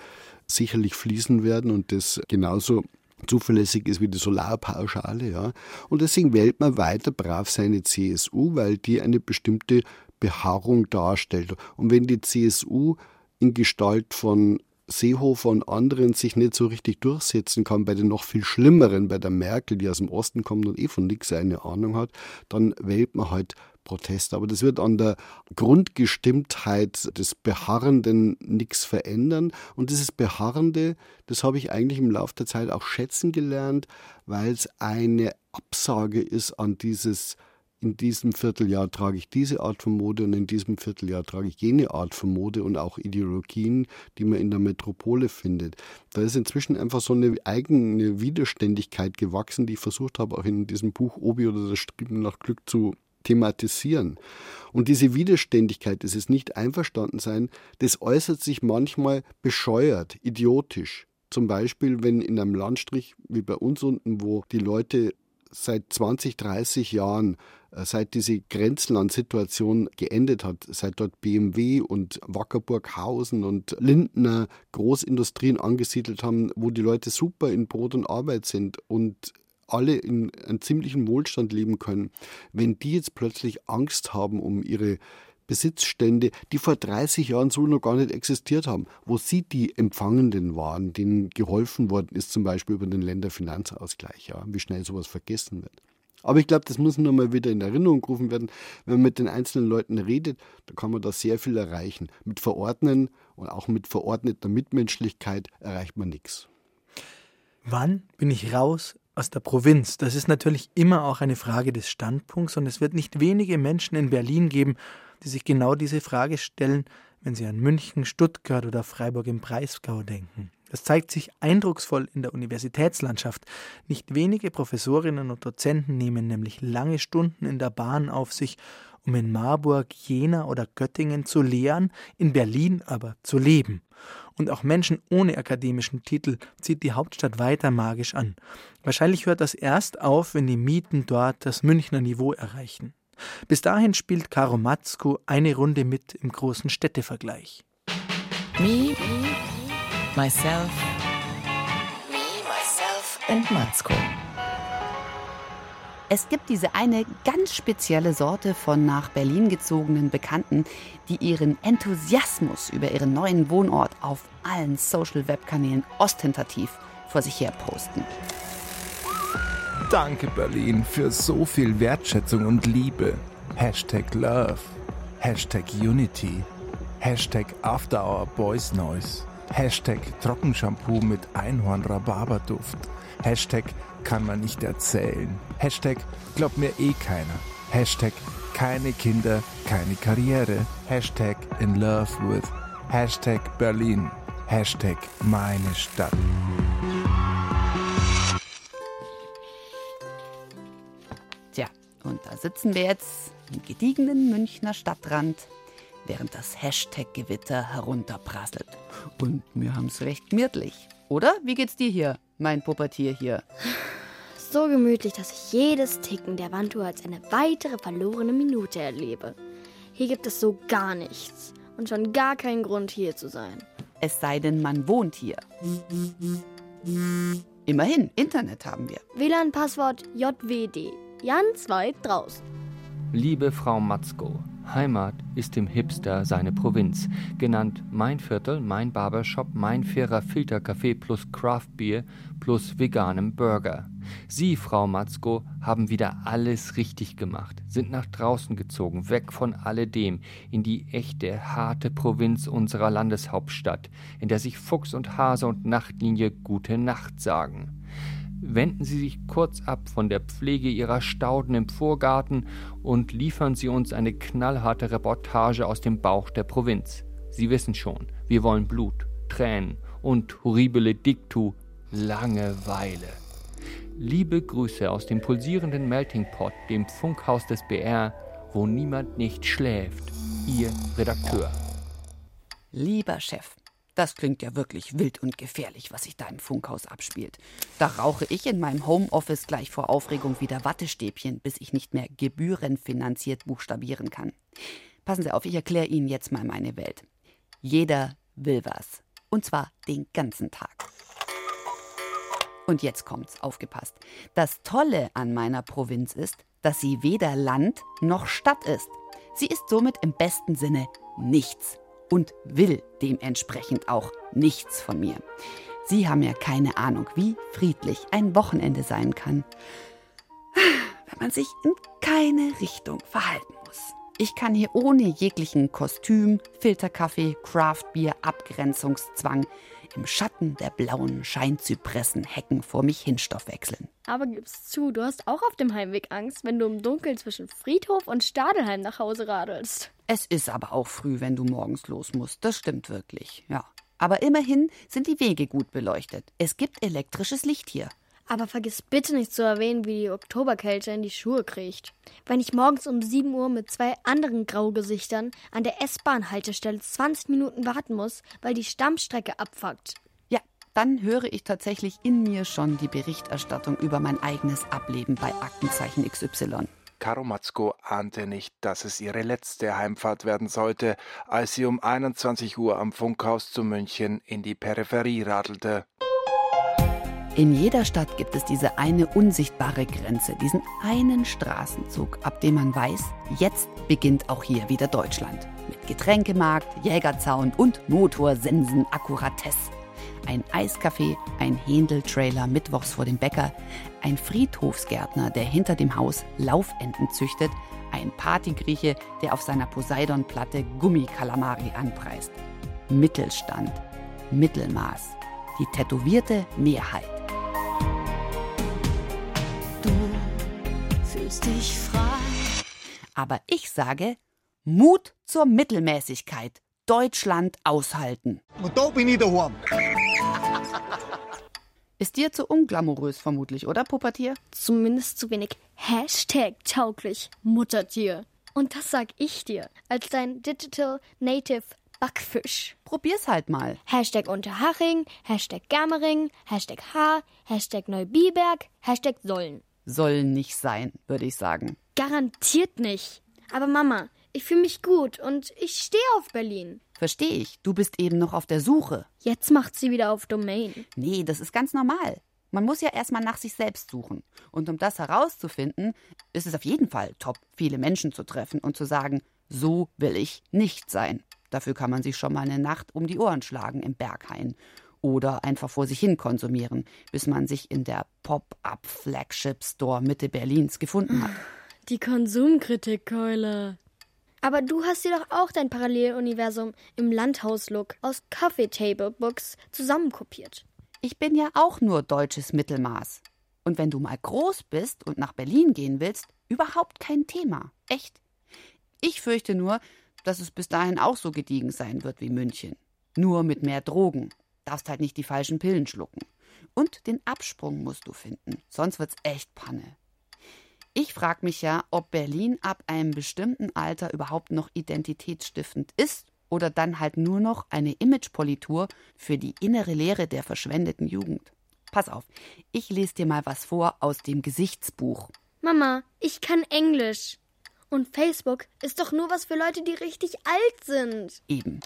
sicherlich fließen werden und das genauso zuverlässig ist wie die Solarpauschale. Ja. Und deswegen wählt man weiter brav seine CSU, weil die eine bestimmte Beharrung darstellt. Und wenn die CSU in Gestalt von Seehofer und anderen sich nicht so richtig durchsetzen kann, bei den noch viel Schlimmeren, bei der Merkel, die aus dem Osten kommt und eh von nichts eine Ahnung hat, dann wählt man halt Proteste. Aber das wird an der Grundgestimmtheit des Beharrenden nichts verändern. Und dieses Beharrende, das habe ich eigentlich im Laufe der Zeit auch schätzen gelernt, weil es eine Absage ist an dieses: In diesem Vierteljahr trage ich diese Art von Mode und in diesem Vierteljahr trage ich jene Art von Mode und auch Ideologien, die man in der Metropole findet. Da ist inzwischen einfach so eine eigene Widerständigkeit gewachsen, die ich versucht habe, auch in diesem Buch Obi oder das Streben nach Glück zu thematisieren. Und diese Widerständigkeit, dieses Nicht-Einverstanden-Sein, das äußert sich manchmal bescheuert, idiotisch. Zum Beispiel, wenn in einem Landstrich wie bei uns unten, wo die Leute seit 20, 30 Jahren, seit diese Grenzlandsituation geendet hat, seit dort BMW und Wackerburghausen und Lindner Großindustrien angesiedelt haben, wo die Leute super in Brot und Arbeit sind und alle in einem ziemlichen Wohlstand leben können. Wenn die jetzt plötzlich Angst haben um ihre Besitzstände, die vor 30 Jahren so noch gar nicht existiert haben, wo sie die Empfangenden waren, denen geholfen worden ist, zum Beispiel über den Länderfinanzausgleich, ja, wie schnell sowas vergessen wird. Aber ich glaube, das muss nur mal wieder in Erinnerung gerufen werden. Wenn man mit den einzelnen Leuten redet, da kann man da sehr viel erreichen. Mit Verordnen und auch mit verordneter Mitmenschlichkeit erreicht man nichts. Wann bin ich raus aus der Provinz? Das ist natürlich immer auch eine Frage des Standpunkts und es wird nicht wenige Menschen in Berlin geben, die sich genau diese Frage stellen, wenn sie an München, Stuttgart oder Freiburg im Breisgau denken. Das zeigt sich eindrucksvoll in der Universitätslandschaft. Nicht wenige Professorinnen und Dozenten nehmen nämlich lange Stunden in der Bahn auf sich, um in Marburg, Jena oder Göttingen zu lehren, in Berlin aber zu leben. Und auch Menschen ohne akademischen Titel zieht die Hauptstadt weiter magisch an. Wahrscheinlich hört das erst auf, wenn die Mieten dort das Münchner Niveau erreichen. Bis dahin spielt Karo Matzko eine Runde mit im großen Städtevergleich. Me, myself, me, myself and Matzko. Es gibt diese eine ganz spezielle Sorte von nach Berlin gezogenen Bekannten, die ihren Enthusiasmus über ihren neuen Wohnort auf allen Social-Web-Kanälen ostentativ vor sich her posten. Danke Berlin für so viel Wertschätzung und Liebe. Hashtag Love, Hashtag Unity, Hashtag After Our Boys Noise, Hashtag Trockenshampoo mit Einhorn-Rhabarberduft, Hashtag kann man nicht erzählen, Hashtag glaubt mir eh keiner, Hashtag keine Kinder, keine Karriere, Hashtag in love with, Hashtag Berlin, Hashtag meine Stadt. Und da sitzen wir jetzt im gediegenen Münchner Stadtrand, während das Hashtag-Gewitter herunterprasselt. Und wir haben es recht gemütlich, oder? Wie geht's dir hier, mein Pubertier hier? So gemütlich, dass ich jedes Ticken der Wanduhr als eine weitere verlorene Minute erlebe. Hier gibt es so gar nichts und schon gar keinen Grund, hier zu sein. Es sei denn, man wohnt hier. Immerhin, Internet haben wir. WLAN-Passwort JWD. Jans weit draußen. Liebe Frau Matzko, Heimat ist dem Hipster seine Provinz. Genannt mein Viertel, mein Barbershop, mein fairer Filterkaffee plus Craftbier plus veganem Burger. Sie, Frau Matzko, haben wieder alles richtig gemacht, sind nach draußen gezogen, weg von alledem, in die echte, harte Provinz unserer Landeshauptstadt, in der sich Fuchs und Hase und Nachtlinie Gute Nacht sagen. wenden Sie sich kurz ab von der Pflege Ihrer Stauden im Vorgarten und liefern Sie uns eine knallharte Reportage aus dem Bauch der Provinz. Sie wissen schon, wir wollen Blut, Tränen und horribile dictu, Langeweile. Liebe Grüße aus dem pulsierenden Melting Pot, dem Funkhaus des BR, wo niemand nicht schläft. Ihr Redakteur. Lieber Chef, das klingt ja wirklich wild und gefährlich, was sich da im Funkhaus abspielt. Da rauche ich in meinem Homeoffice gleich vor Aufregung wieder Wattestäbchen, bis ich nicht mehr gebührenfinanziert buchstabieren kann. Passen Sie auf, ich erkläre Ihnen jetzt mal meine Welt. Jeder will was. Und zwar den ganzen Tag. Und jetzt kommt's, aufgepasst. Das Tolle an meiner Provinz ist, dass sie weder Land noch Stadt ist. Sie ist somit im besten Sinne nichts und will dementsprechend auch nichts von mir. Sie haben ja keine Ahnung, wie friedlich ein Wochenende sein kann, wenn man sich in keine Richtung verhalten muss. Ich kann hier ohne jeglichen Kostüm, Filterkaffee, Craftbier, Abgrenzungszwang im Schatten der blauen Scheinzypressenhecken vor mich hinstoffwechseln. Aber gib's zu, du hast auch auf dem Heimweg Angst, wenn du im Dunkeln zwischen Friedhof und Stadelheim nach Hause radelst. Es ist aber auch früh, wenn du morgens los musst, das stimmt wirklich, ja. Aber immerhin sind die Wege gut beleuchtet. Es gibt elektrisches Licht hier. Aber vergiss bitte nicht zu erwähnen, wie die Oktoberkälte in die Schuhe kriecht. Wenn ich morgens um 7 Uhr mit zwei anderen Graugesichtern an der S-Bahn-Haltestelle 20 Minuten warten muss, weil die Stammstrecke abfuckt. Ja, dann höre ich tatsächlich in mir schon die Berichterstattung über mein eigenes Ableben bei Aktenzeichen XY. Karo Matzko ahnte nicht, dass es ihre letzte Heimfahrt werden sollte, als sie um 21 Uhr am Funkhaus zu München in die Peripherie radelte. In jeder Stadt gibt es diese eine unsichtbare Grenze, diesen einen Straßenzug, ab dem man weiß, jetzt beginnt auch hier wieder Deutschland. Mit Getränkemarkt, Jägerzaun und Motorsensen-Akkuratesse. Ein Eiscafé, ein Händel-Trailer mittwochs vor dem Bäcker, ein Friedhofsgärtner, der hinter dem Haus Laufenten züchtet, ein Partygrieche, der auf seiner Poseidon-Platte Gummikalamari anpreist. Mittelstand, Mittelmaß, die tätowierte Mehrheit. Dich frei. Aber ich sage, Mut zur Mittelmäßigkeit. Deutschland aushalten. Und da bin ich daheim. Ist dir zu unglamourös vermutlich, oder, Puppertier? Zumindest zu wenig Hashtag-tauglich, Muttertier. Und das sag ich dir, als dein Digital Native Backfisch. Probier's halt mal. Hashtag Unterhaching, Hashtag Germering, Hashtag Haar, Hashtag Neubiberg, Hashtag Sollen. Soll nicht sein, würde ich sagen. Garantiert nicht. Aber Mama, ich fühle mich gut und ich stehe auf Berlin. Verstehe ich, du bist eben noch auf der Suche. Jetzt macht sie wieder auf Domain. Nee, das ist ganz normal. Man muss ja erstmal nach sich selbst suchen. Und um das herauszufinden, ist es auf jeden Fall top, viele Menschen zu treffen und zu sagen, so will ich nicht sein. Dafür kann man sich schon mal eine Nacht um die Ohren schlagen im Berghain. Oder einfach vor sich hin konsumieren, bis man sich in der Pop-Up-Flagship-Store Mitte Berlins gefunden hat. Die Konsumkritikkeule. Aber du hast dir doch auch dein Paralleluniversum im Landhaus-Look aus Coffee-Table-Books zusammenkopiert. Ich bin ja auch nur deutsches Mittelmaß. Und wenn du mal groß bist und nach Berlin gehen willst, überhaupt kein Thema. Echt. Ich fürchte nur, dass es bis dahin auch so gediegen sein wird wie München. Nur mit mehr Drogen. Darfst halt nicht die falschen Pillen schlucken. Und den Absprung musst du finden, sonst wird's echt Panne. Ich frag mich ja, ob Berlin ab einem bestimmten Alter überhaupt noch identitätsstiftend ist oder dann halt nur noch eine Imagepolitur für die innere Leere der verschwendeten Jugend. Pass auf, ich lese dir mal was vor aus dem Gesichtsbuch. Mama, ich kann Englisch. Und Facebook ist doch nur was für Leute, die richtig alt sind. Eben.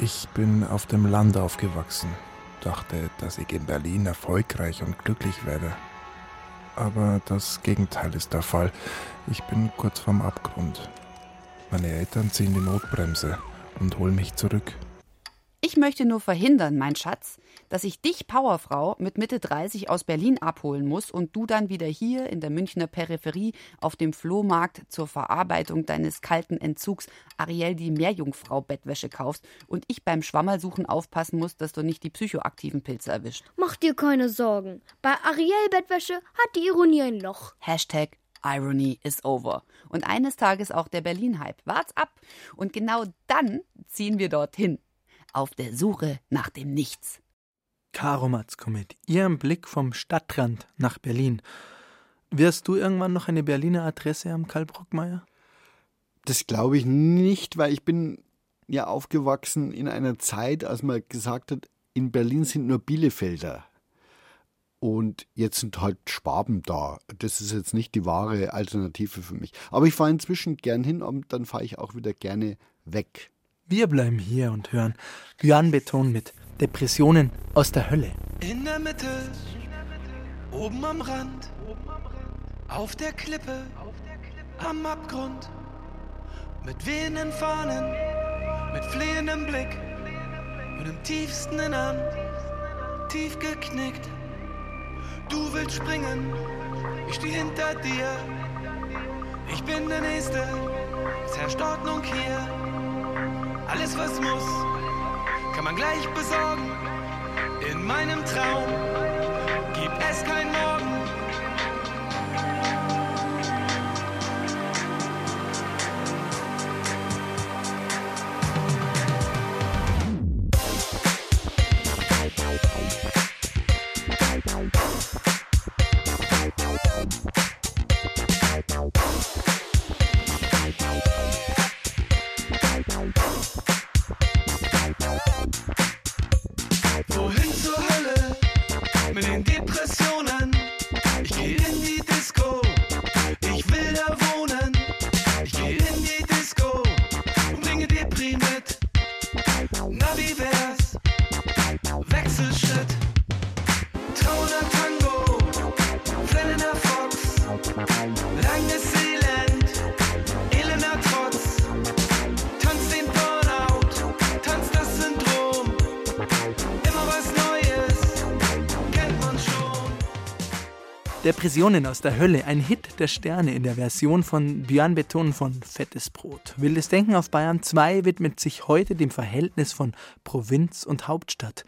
Ich bin auf dem Land aufgewachsen, dachte, dass ich in Berlin erfolgreich und glücklich werde. Aber das Gegenteil ist der Fall. Ich bin kurz vorm Abgrund. Meine Eltern ziehen die Notbremse und holen mich zurück. Ich möchte nur verhindern, mein Schatz, dass ich dich, Powerfrau, mit Mitte 30 aus Berlin abholen muss und du dann wieder hier in der Münchner Peripherie auf dem Flohmarkt zur Verarbeitung deines kalten Entzugs Ariel die Meerjungfrau Bettwäsche kaufst und ich beim Schwammersuchen aufpassen muss, dass du nicht die psychoaktiven Pilze erwischt. Mach dir keine Sorgen. Bei Ariel Bettwäsche hat die Ironie ein Loch. Hashtag Irony is over. Und eines Tages auch der Berlin-Hype. Wart's ab. Und genau dann ziehen wir dorthin. Auf der Suche nach dem Nichts. Karomatz mit ihrem Blick vom Stadtrand nach Berlin. Wirst du irgendwann noch eine Berliner Adresse haben, Karl Bruckmeier? Das glaube ich nicht, weil ich bin ja aufgewachsen in einer Zeit, als man gesagt hat, in Berlin sind nur Bielefelder. Und jetzt sind halt Schwaben da. Das ist jetzt nicht die wahre Alternative für mich. Aber ich fahre inzwischen gern hin und dann fahre ich auch wieder gerne weg. Wir bleiben hier und hören Björn Beton mit Depressionen aus der Hölle. In der Mitte, oben am Rand, auf der Klippe, am Abgrund, mit wehenden Fahnen, mit flehendem Blick und im tiefsten Innern, tief geknickt. Du willst springen, ich steh hinter dir. Ich bin der Nächste, es herrscht Ordnung hier. Alles was muss, kann man gleich besorgen. In meinem Traum gibt es kein Morgen. Depressionen aus der Hölle, ein Hit der Sterne in der Version von Björn Beton von Fettes Brot. Wildes Denken auf BAYERN 2 widmet sich heute dem Verhältnis von Provinz und Hauptstadt.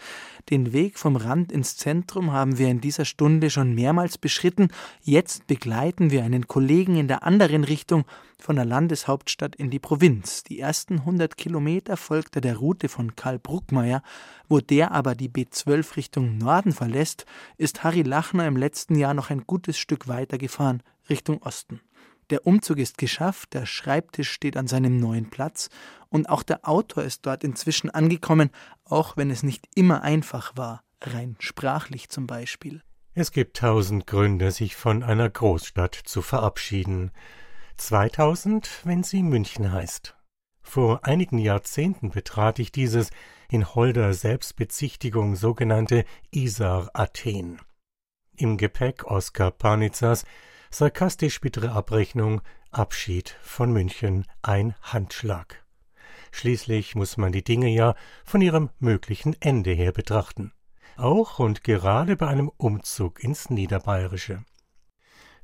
Den Weg vom Rand ins Zentrum haben wir in dieser Stunde schon mehrmals beschritten. Jetzt begleiten wir einen Kollegen in der anderen Richtung von der Landeshauptstadt in die Provinz. Die ersten 100 Kilometer folgt er der Route von Karl Bruckmeier. Wo der aber die B12 Richtung Norden verlässt, ist Harry Lachner im letzten Jahr noch ein gutes Stück weiter gefahren, Richtung Osten. Der Umzug ist geschafft, der Schreibtisch steht an seinem neuen Platz und auch der Autor ist dort inzwischen angekommen, auch wenn es nicht immer einfach war, rein sprachlich zum Beispiel. Es gibt 1000 Gründe, sich von einer Großstadt zu verabschieden. 2000, wenn sie München heißt. Vor einigen Jahrzehnten betrat ich dieses in holder Selbstbezichtigung sogenannte Isar-Athen. Im Gepäck Oskar Panitzers sarkastisch bittere Abrechnung, Abschied von München, ein Handschlag. Schließlich muss man die Dinge ja von ihrem möglichen Ende her betrachten. Auch und gerade bei einem Umzug ins Niederbayerische.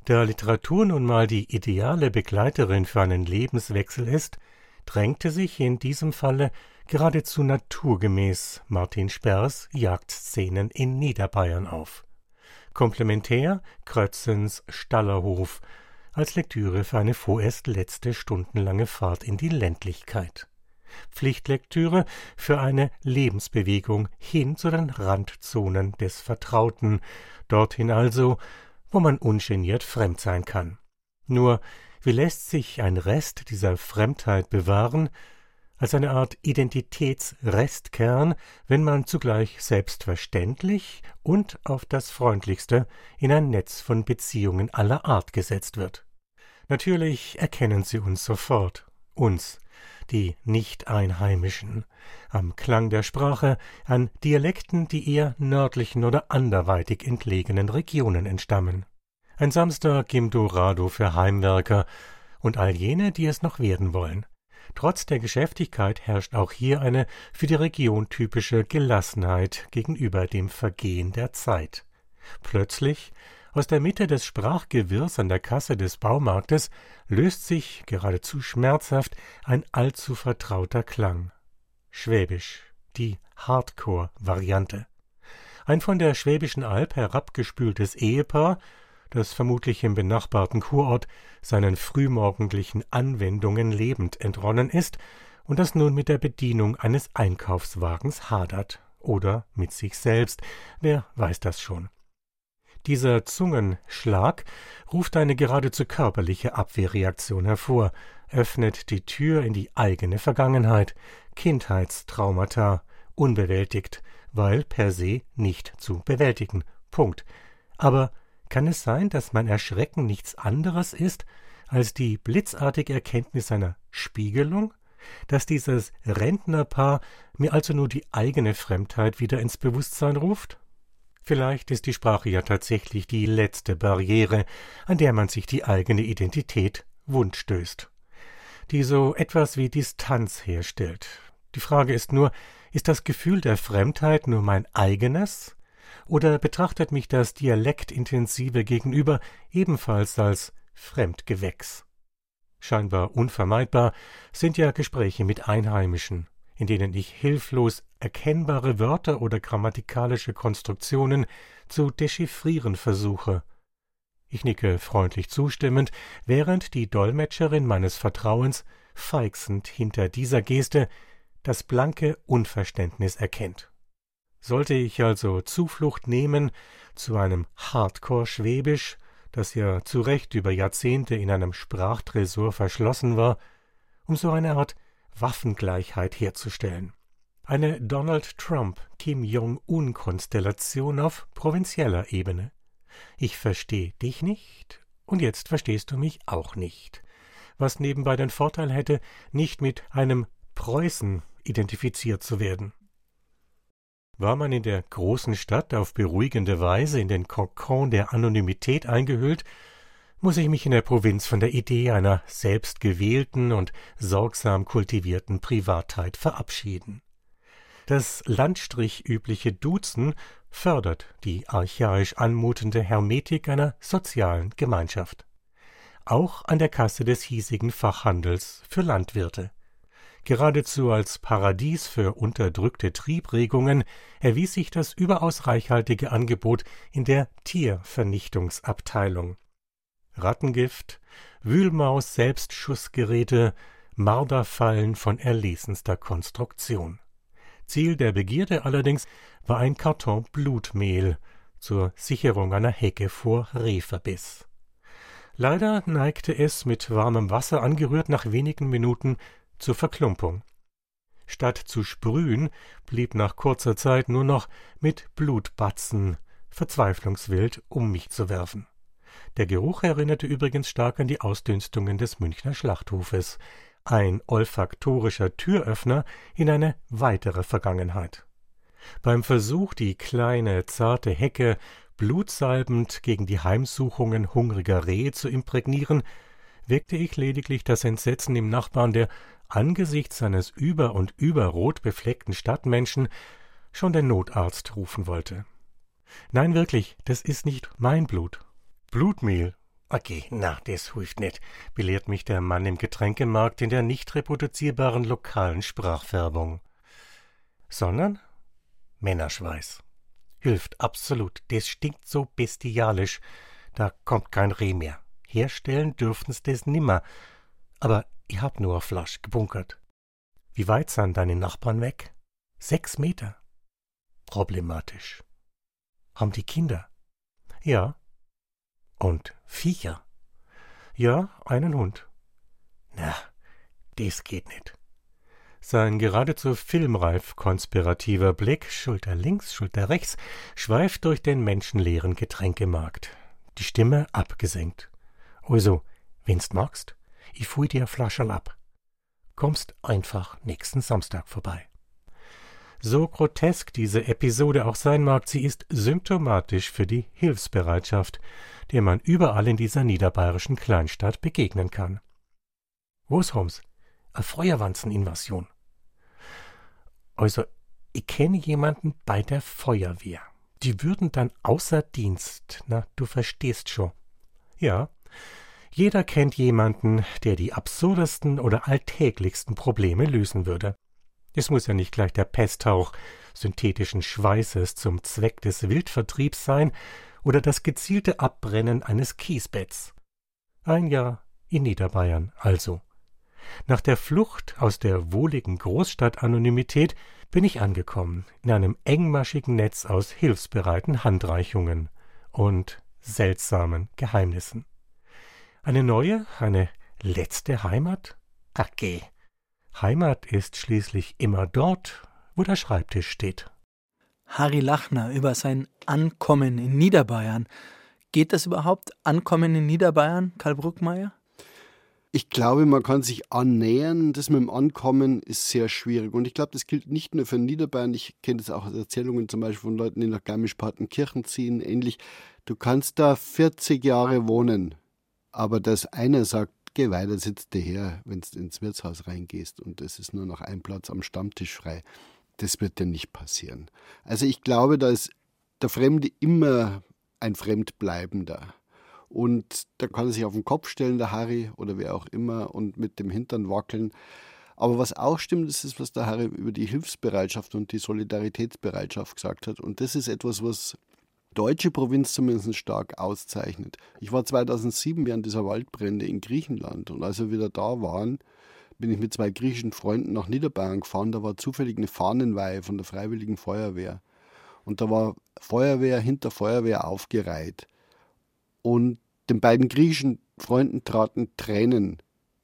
Da Literatur nun mal die ideale Begleiterin für einen Lebenswechsel ist, drängte sich in diesem Falle geradezu naturgemäß Martin Sperrs Jagdszenen in Niederbayern auf. Komplementär Krötzens Stallerhof als Lektüre für eine vorerst letzte stundenlange Fahrt in die Ländlichkeit. Pflichtlektüre für eine Lebensbewegung hin zu den Randzonen des Vertrauten, dorthin also, wo man ungeniert fremd sein kann. Nur, wie lässt sich ein Rest dieser Fremdheit bewahren, als eine Art Identitätsrestkern, wenn man zugleich selbstverständlich und auf das Freundlichste in ein Netz von Beziehungen aller Art gesetzt wird. Natürlich erkennen sie uns sofort, uns, die Nicht-Einheimischen, am Klang der Sprache, an Dialekten, die eher nördlichen oder anderweitig entlegenen Regionen entstammen. Ein Samstag im Dorado für Heimwerker und all jene, die es noch werden wollen. Trotz der Geschäftigkeit herrscht auch hier eine für die Region typische Gelassenheit gegenüber dem Vergehen der Zeit. Plötzlich, aus der Mitte des Sprachgewirrs an der Kasse des Baumarktes, löst sich, geradezu schmerzhaft, ein allzu vertrauter Klang. Schwäbisch, die Hardcore-Variante. Ein von der Schwäbischen Alb herabgespültes Ehepaar, das vermutlich im benachbarten Kurort seinen frühmorgendlichen Anwendungen lebend entronnen ist und das nun mit der Bedienung eines Einkaufswagens hadert. Oder mit sich selbst, wer weiß das schon. Dieser Zungenschlag ruft eine geradezu körperliche Abwehrreaktion hervor, öffnet die Tür in die eigene Vergangenheit, Kindheitstraumata, unbewältigt, weil per se nicht zu bewältigen. Punkt. Aber kann es sein, dass mein Erschrecken nichts anderes ist, als die blitzartige Erkenntnis einer Spiegelung? Dass dieses Rentnerpaar mir also nur die eigene Fremdheit wieder ins Bewusstsein ruft? Vielleicht ist die Sprache ja tatsächlich die letzte Barriere, an der man sich die eigene Identität wundstößt, die so etwas wie Distanz herstellt. Die Frage ist nur, ist das Gefühl der Fremdheit nur mein eigenes? Oder betrachtet mich das dialektintensive Gegenüber ebenfalls als Fremdgewächs? Scheinbar unvermeidbar sind ja Gespräche mit Einheimischen, in denen ich hilflos erkennbare Wörter oder grammatikalische Konstruktionen zu dechiffrieren versuche. Ich nicke freundlich zustimmend, während die Dolmetscherin meines Vertrauens feixend hinter dieser Geste das blanke Unverständnis erkennt. Sollte ich also Zuflucht nehmen zu einem Hardcore-Schwäbisch, das ja zu Recht über Jahrzehnte in einem Sprachtresor verschlossen war, um so eine Art Waffengleichheit herzustellen. Eine Donald Trump-Kim Jong-Un-Konstellation auf provinzieller Ebene. Ich verstehe dich nicht und jetzt verstehst du mich auch nicht. Was nebenbei den Vorteil hätte, nicht mit einem Preußen identifiziert zu werden. War man in der großen Stadt auf beruhigende Weise in den Kokon der Anonymität eingehüllt, muss ich mich in der Provinz von der Idee einer selbstgewählten und sorgsam kultivierten Privatheit verabschieden. Das landstrichübliche Duzen fördert die archaisch anmutende Hermetik einer sozialen Gemeinschaft. Auch an der Kasse des hiesigen Fachhandels für Landwirte. Geradezu als Paradies für unterdrückte Triebregungen erwies sich das überaus reichhaltige Angebot in der Tiervernichtungsabteilung. Rattengift, Wühlmaus-Selbstschussgeräte, Marderfallen von erlesenster Konstruktion. Ziel der Begierde allerdings war ein Karton Blutmehl zur Sicherung einer Hecke vor Rehverbiss. Leider neigte es, mit warmem Wasser angerührt, nach wenigen Minuten zur Verklumpung. Statt zu sprühen, blieb nach kurzer Zeit nur noch mit Blutbatzen verzweiflungswild um mich zu werfen. Der Geruch erinnerte übrigens stark an die Ausdünstungen des Münchner Schlachthofes, ein olfaktorischer Türöffner in eine weitere Vergangenheit. Beim Versuch, die kleine, zarte Hecke blutsalbend gegen die Heimsuchungen hungriger Rehe zu imprägnieren, wirkte ich lediglich das Entsetzen im Nachbarn, der angesichts seines über- und überrot befleckten Stadtmenschen schon den Notarzt rufen wollte. Nein, wirklich, das ist nicht mein Blut. Blutmehl? Okay, na, das hilft nicht, belehrt mich der Mann im Getränkemarkt in der nicht reproduzierbaren lokalen Sprachfärbung. Sondern Männerschweiß. Hilft absolut, das stinkt so bestialisch, da kommt kein Reh mehr. Herstellen dürften's des nimmer, aber ich hab nur eine Flasche gebunkert. Wie weit sind deine Nachbarn weg? 6 Meter. Problematisch. Haben die Kinder? Ja. Und Viecher? Ja, einen Hund. Na, das geht nicht. Sein geradezu filmreif konspirativer Blick, Schulter links, Schulter rechts, schweift durch den menschenleeren Getränkemarkt, die Stimme abgesenkt. Also, wenn's magst, ich fuhr dir Flascherl ab. Kommst einfach nächsten Samstag vorbei. So grotesk diese Episode auch sein mag, sie ist symptomatisch für die Hilfsbereitschaft, der man überall in dieser niederbayerischen Kleinstadt begegnen kann. Wo's Homs? eine Feuerwanzeninvasion. Also, ich kenne jemanden bei der Feuerwehr. Die würden dann außer Dienst, na, du verstehst schon. Ja, jeder kennt jemanden, der die absurdesten oder alltäglichsten Probleme lösen würde. Es muss ja nicht gleich der Pesthauch synthetischen Schweißes zum Zweck des Wildvertriebs sein oder das gezielte Abbrennen eines Kiesbetts. Ein Jahr in Niederbayern also. Nach der Flucht aus der wohligen Großstadtanonymität bin ich angekommen, in einem engmaschigen Netz aus hilfsbereiten Handreichungen und seltsamen Geheimnissen. Eine neue, eine letzte Heimat? Ach geh. Heimat ist schließlich immer dort, wo der Schreibtisch steht. Harry Lachner über sein Ankommen in Niederbayern. Geht das überhaupt, Ankommen in Niederbayern, Karl Bruckmeier? Ich glaube, man kann sich annähern. Das mit dem Ankommen ist sehr schwierig. Und ich glaube, das gilt nicht nur für Niederbayern. Ich kenne das auch aus Erzählungen zum Beispiel von Leuten, die nach Garmisch-Partenkirchen ziehen, ähnlich. Du kannst da 40 Jahre wohnen, aber dass einer sagt, geh weiter, sitzt dir her, wenn du ins Wirtshaus reingehst und es ist nur noch ein Platz am Stammtisch frei. Das wird dir nicht passieren. Also ich glaube, da ist der Fremde immer ein Fremdbleibender. Und da kann er sich auf den Kopf stellen, der Harry oder wer auch immer, und mit dem Hintern wackeln. Aber was auch stimmt, ist, was der Harry über die Hilfsbereitschaft und die Solidaritätsbereitschaft gesagt hat. Und das ist etwas, was deutsche Provinz zumindest stark auszeichnet. Ich war 2007 während dieser Waldbrände in Griechenland. Und als wir wieder da waren, bin ich mit zwei griechischen Freunden nach Niederbayern gefahren. Da war zufällig eine Fahnenweihe von der Freiwilligen Feuerwehr. Und da war Feuerwehr hinter Feuerwehr aufgereiht. Und den beiden griechischen Freunden traten Tränen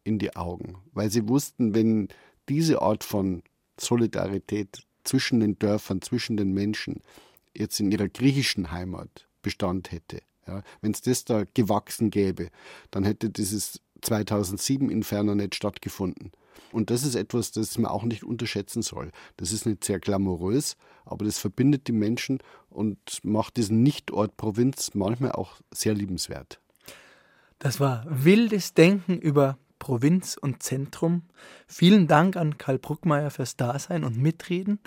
in die Augen, weil sie wussten, wenn diese Art von Solidarität zwischen den Dörfern, zwischen den Menschen jetzt in ihrer griechischen Heimat Bestand hätte, ja, wenn es das da gewachsen gäbe, dann hätte dieses 2007-Inferno nicht stattgefunden. Und das ist etwas, das man auch nicht unterschätzen soll. Das ist nicht sehr glamourös, aber das verbindet die Menschen und macht diesen Nichtort Provinz manchmal auch sehr liebenswert. Das war wildes Denken über Provinz und Zentrum. Vielen Dank an Karl Bruckmeier fürs Dasein und Mitreden.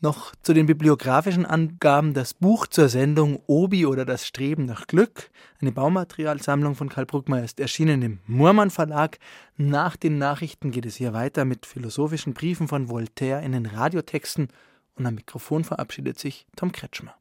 Noch zu den bibliografischen Angaben das Buch zur Sendung Obi oder das Streben nach Glück. Eine Baumaterialsammlung von Karl Bruckmeier ist erschienen im Moormann Verlag. Nach den Nachrichten geht es hier weiter mit philosophischen Briefen von Voltaire in den Radiotexten. Und am Mikrofon verabschiedet sich Tom Kretschmer.